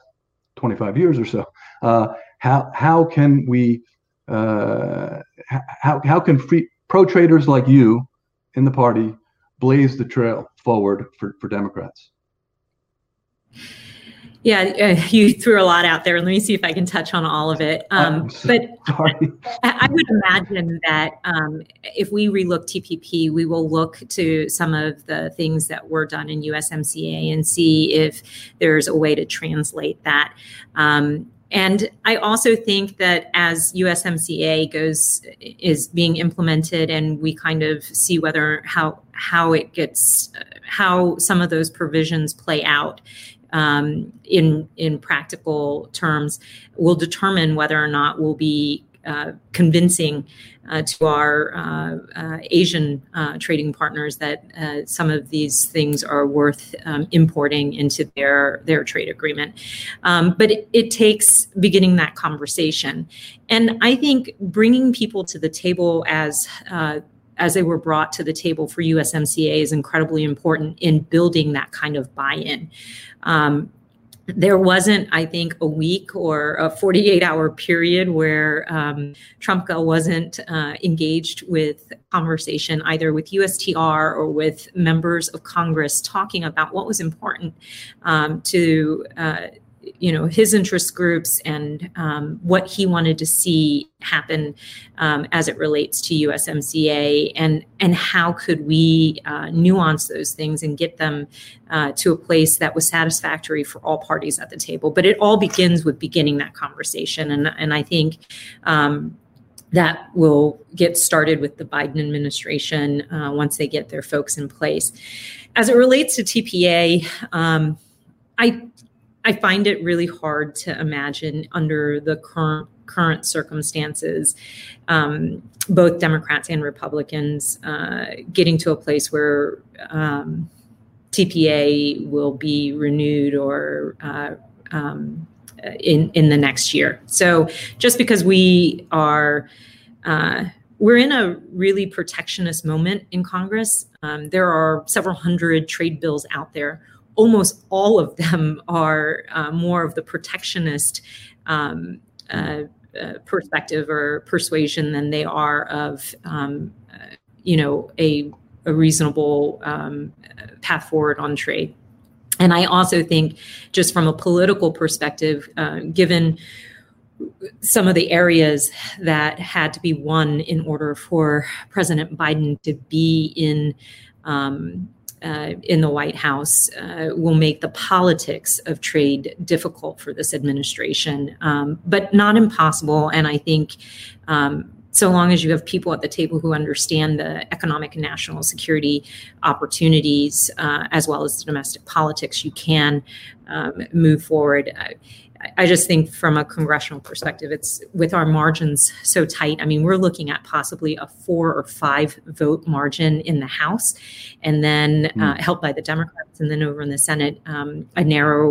twenty-five years or so? Uh, how how can we uh, how how can free pro traders like you in the party blaze the trail forward for, for Democrats? Yeah, uh, you threw a lot out there. Let me see if I can touch on all of it. Um, but I, I would imagine that um, if we relook T P P, we will look to some of the things that were done in U S M C A and see if there's a way to translate that. Um, And I also think that as U S M C A goes, is being implemented, and we kind of see whether how how it gets, how some of those provisions play out um, in in practical terms, will determine whether or not we'll be uh, convincing uh, to our uh, uh, Asian uh, trading partners that uh, some of these things are worth um, importing into their, their trade agreement. Um, but it, it takes beginning that conversation. And I think bringing people to the table as uh, as they were brought to the table for U S M C A is incredibly important in building that kind of buy-in. Um, There wasn't, I think, a week or a forty-eight hour period where um, Trumpka wasn't uh, engaged with conversation, either with U S T R or with members of Congress, talking about what was important um, to uh, you know, his interest groups and um, what he wanted to see happen um, as it relates to U S M C A, and and how could we uh, nuance those things and get them Uh, to a place that was satisfactory for all parties at the table. But it all begins with beginning that conversation. And, and I think um, that will get started with the Biden administration uh, once they get their folks in place. As it relates to T P A, um, I I find it really hard to imagine under the current current circumstances, um, both Democrats and Republicans uh, getting to a place where um, T P A will be renewed or uh, um, in in the next year. So just because we are uh, we're in a really protectionist moment in Congress, um, there are several hundred trade bills out there. Almost all of them are uh, more of the protectionist um, uh, uh, perspective or persuasion than they are of um, uh, you know a. a reasonable um, path forward on trade. And I also think just from a political perspective, uh, given some of the areas that had to be won in order for President Biden to be in um, uh, in the White House, uh, will make the politics of trade difficult for this administration, um, but not impossible. And I think um, so long as you have people at the table who understand the economic and national security opportunities, uh, as well as the domestic politics, you can um, move forward. I, I just think from a congressional perspective, it's with our margins so tight. I mean, we're looking at possibly a four or five vote margin in the House, and then mm. uh, helped by the Democrats, and then over in the Senate, um, a narrow,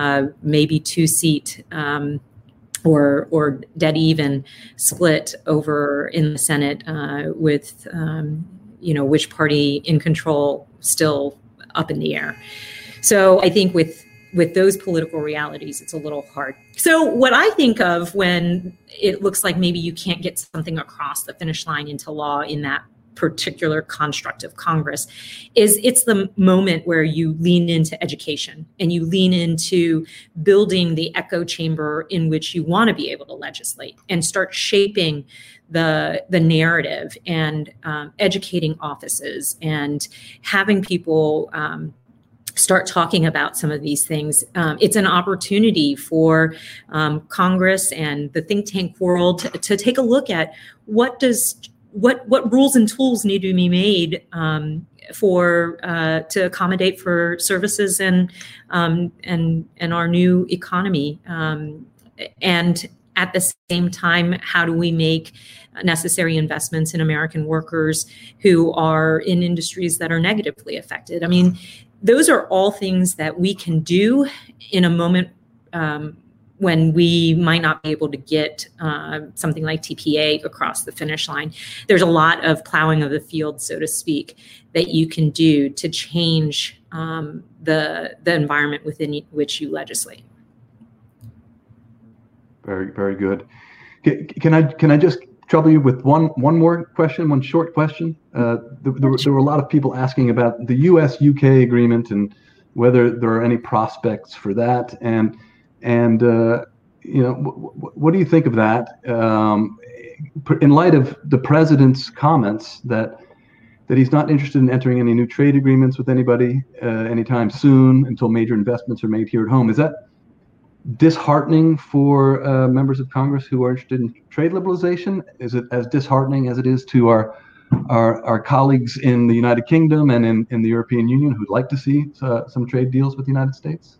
uh, maybe two seat um or or dead even split over in the Senate uh, with, um, you know, which party in control still up in the air. So I think with with those political realities, it's a little hard. So what I think of when it looks like maybe you can't get something across the finish line into law in that particular construct of Congress is it's the moment where you lean into education and you lean into building the echo chamber in which you want to be able to legislate and start shaping the the narrative and um, educating offices and having people um, start talking about some of these things. Um, it's an opportunity for um, Congress and the think tank world to, to take a look at what does What what rules and tools need to be made um, for uh, to accommodate for services and um, and and our new economy, um, and at the same time, how do we make necessary investments in American workers who are in industries that are negatively affected? I mean, those are all things that we can do in a moment um, when we might not be able to get uh, something like T P A across the finish line. There's a lot of plowing of the field, so to speak, that you can do to change um, the, the environment within which you legislate. Very, very good. Can I can I just trouble you with one one more question, one short question? Uh, there, there, there were a lot of people asking about the U S U K agreement and whether there are any prospects for that. And and uh, you know, w- w- what do you think of that um, in light of the president's comments that that he's not interested in entering any new trade agreements with anybody uh, anytime soon until major investments are made here at home? Is that disheartening for uh, members of Congress who are interested in trade liberalization? Is it as disheartening as it is to our our, our colleagues in the United Kingdom and in, in the European Union who'd like to see uh, some trade deals with the United States?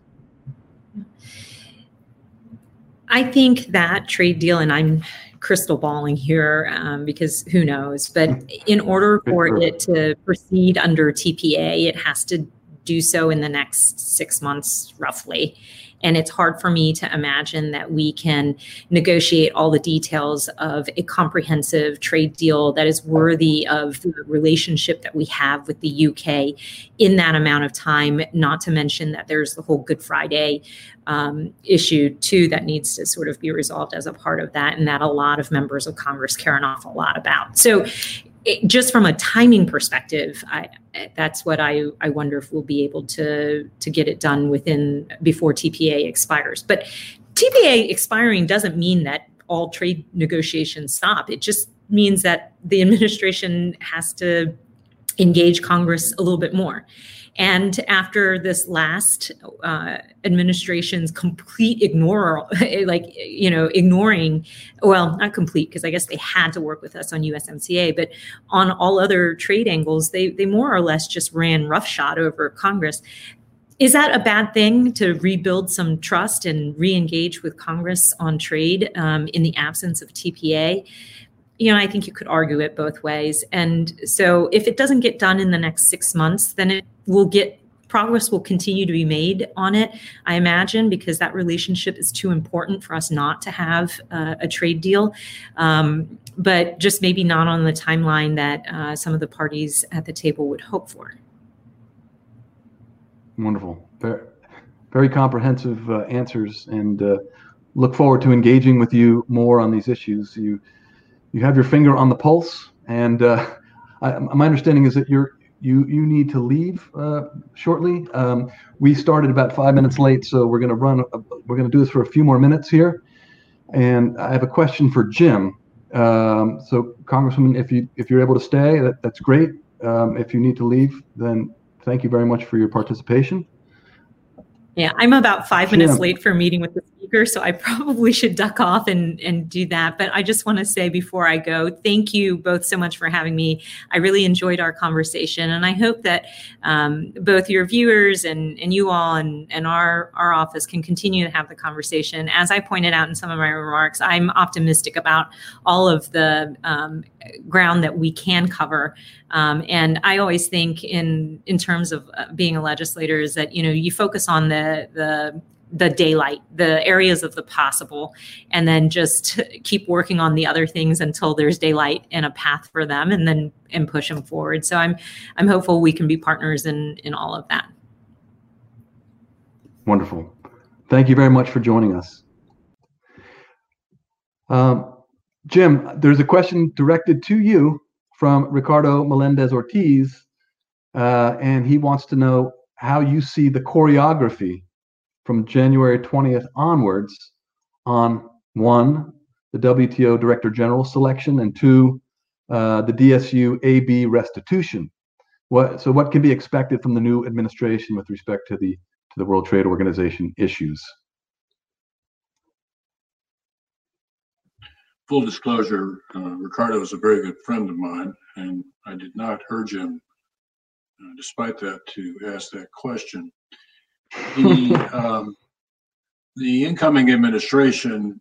I think that trade deal, and I'm crystal balling here um, because who knows, but in order for it to proceed under T P A, it has to do so in the next six months, roughly. And it's hard for me to imagine that we can negotiate all the details of a comprehensive trade deal that is worthy of the relationship that we have with the U K in that amount of time, not to mention that there's the whole Good Friday um, issue, too, that needs to sort of be resolved as a part of that, and that a lot of members of Congress care an awful lot about. So it, just from a timing perspective, I, that's what I, I wonder if we'll be able to, to get it done within before T P A expires. But T P A expiring doesn't mean that all trade negotiations stop. It just means that the administration has to engage Congress a little bit more. And after this last uh, administration's complete ignore, like, you know, ignoring, well, not complete, because I guess they had to work with us on U S M C A, but on all other trade angles, they, they more or less just ran roughshod over Congress. Is that a bad thing to rebuild some trust and re-engage with Congress on trade um, in the absence of T P A? You know, I think you could argue it both ways. And so if it doesn't get done in the next six months, then it will get progress will continue to be made on it, I imagine, because that relationship is too important for us not to have uh, a trade deal. Um, but just maybe not on the timeline that uh, some of the parties at the table would hope for. Wonderful. Very, very comprehensive uh, answers, and uh, look forward to engaging with you more on these issues. You You have your finger on the pulse, and uh, I, my understanding is that you're, you you need to leave uh, shortly. Um, we started about five minutes late, so we're going to run. A, we're going to do this for a few more minutes here, and I have a question for Jim. Um, so, Congresswoman, if you if you're able to stay, that, that's great. Um, if you need to leave, then thank you very much for your participation. Yeah, I'm about five Jim. minutes late for a meeting with the speaker, so I probably should duck off and, and do that. But I just want to say before I go, thank you both so much for having me. I really enjoyed our conversation, and I hope that um, both your viewers and, and you all and, and our, our office can continue to have the conversation. As I pointed out in some of my remarks, I'm optimistic about all of the um, ground that we can cover. Um, and I always think in in terms of being a legislator is that, you know, you focus on the the the daylight, the areas of the possible, and then just keep working on the other things until there's daylight and a path for them, and then and push them forward. So I'm I'm hopeful we can be partners in in all of that. Wonderful. Thank you very much for joining us. Um, Jim, there's a question directed to you from Ricardo Melendez-Ortiz, uh, and he wants to know how you see the choreography from January twentieth onwards on, one, the W T O Director General selection, and two, uh, the D S U A B restitution. What, so what can be expected from the new administration with respect to the, to the World Trade Organization issues? Full disclosure, uh, Ricardo is a very good friend of mine, and I did not urge him, uh, despite that, to ask that question. The, um, the incoming administration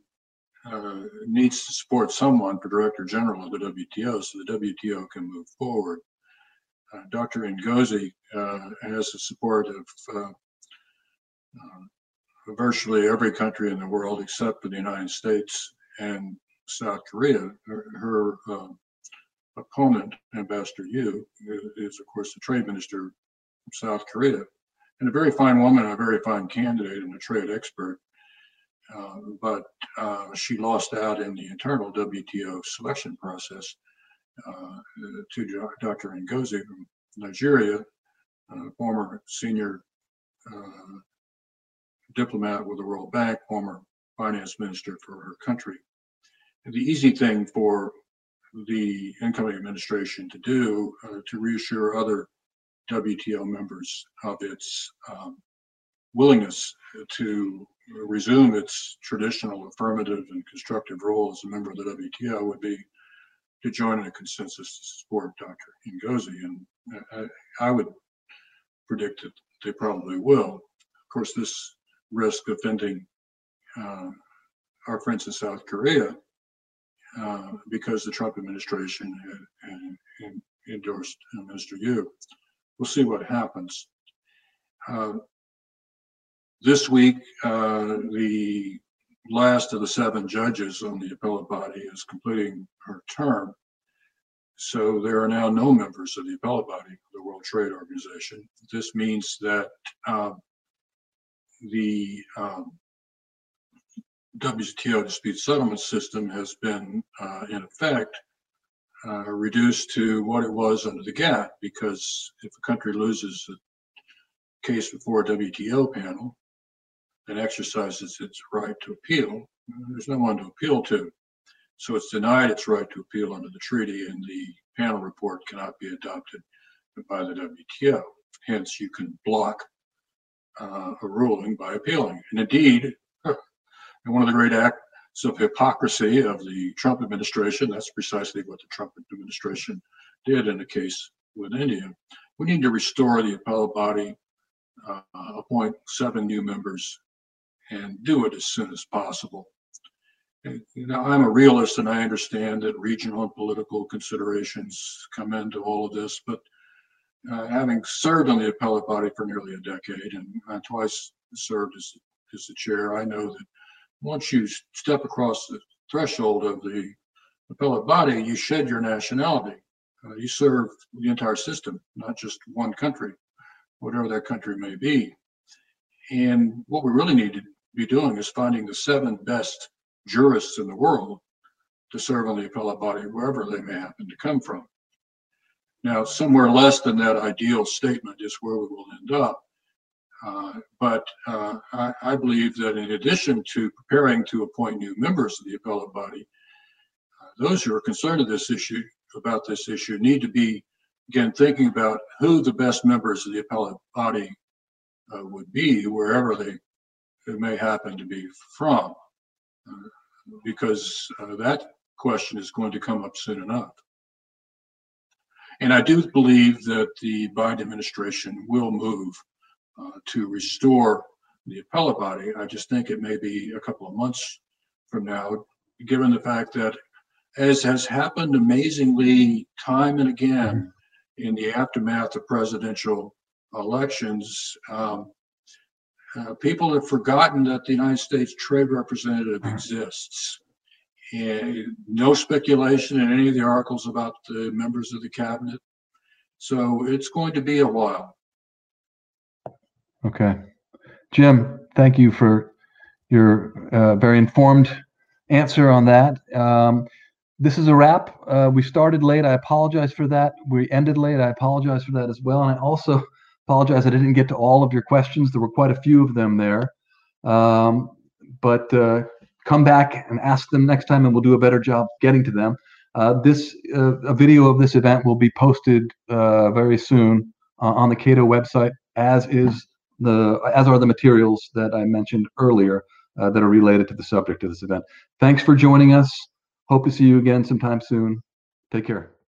uh, needs to support someone for Director General of the W T O so the W T O can move forward. Uh, Doctor Ngozi uh, has the support of uh, uh, virtually every country in the world except for the United States and South Korea. Her, her uh, opponent, Ambassador Yu, is of course the trade minister of South Korea, and a very fine woman, a very fine candidate and a trade expert. Uh, but uh, she lost out in the internal W T O selection process uh, to Doctor Ngozi from Nigeria, uh, former senior uh, diplomat with the World Bank, former finance minister for her country. And the easy thing for the incoming administration to do uh, to reassure other W T O members of its um, willingness to resume its traditional affirmative and constructive role as a member of the W T O would be to join in a consensus to support Doctor Ngozi, and I, I would predict that they probably will. Of course, this risk offending uh, our friends in South Korea uh, because the Trump administration had, had endorsed Mister Yu. We'll see what happens. Uh, This week, uh, the last of the seven judges on the appellate body is completing her term. So there are now no members of the appellate body of the World Trade Organization. This means that uh, the um, W T O dispute settlement system has been, uh, in effect, uh, reduced to what it was under the GATT, because if a country loses a case before a W T O panel, and exercises its right to appeal, there's no one to appeal to. So it's denied its right to appeal under the treaty, and the panel report cannot be adopted by the W T O. Hence, you can block uh, a ruling by appealing. And indeed, one of the great acts of hypocrisy of the Trump administration, that's precisely what the Trump administration did in the case with India. We need to restore the appellate body, uh, appoint seven new members, and do it as soon as possible. And, you know, I'm a realist, and I understand that regional and political considerations come into all of this, but uh, having served on the appellate body for nearly a decade, and I twice served as, as the chair, I know that once you step across the threshold of the appellate body, you shed your nationality. Uh, you serve the entire system, not just one country, whatever that country may be. And what we really need to be doing is finding the seven best jurists in the world to serve on the appellate body, wherever they may happen to come from. Now, somewhere less than that ideal statement is where we will end up. Uh, but uh, I, I believe that in addition to preparing to appoint new members of the appellate body, uh, those who are concerned of this issue, about this issue, need to be, again, thinking about who the best members of the appellate body uh, would be, wherever they It may happen to be from, uh, because uh, that question is going to come up soon enough. And I do believe that the Biden administration will move uh, to restore the appellate body. I just think it may be a couple of months from now, given the fact that, as has happened amazingly time and again in the aftermath of presidential elections, um, Uh, people have forgotten that the United States Trade Representative exists. And no speculation in any of the articles about the members of the cabinet. So it's going to be a while. Okay. Jim, thank you for your uh, very informed answer on that. Um, this is a wrap. Uh, we started late. I apologize for that. We ended late. I apologize for that as well. And I also apologize, I didn't get to all of your questions. There were quite a few of them there. Um, but uh, come back and ask them next time, and we'll do a better job getting to them. Uh, this uh, a video of this event will be posted uh, very soon uh, on the Cato website, as is the as are the materials that I mentioned earlier uh, that are related to the subject of this event. Thanks for joining us. Hope to see you again sometime soon. Take care.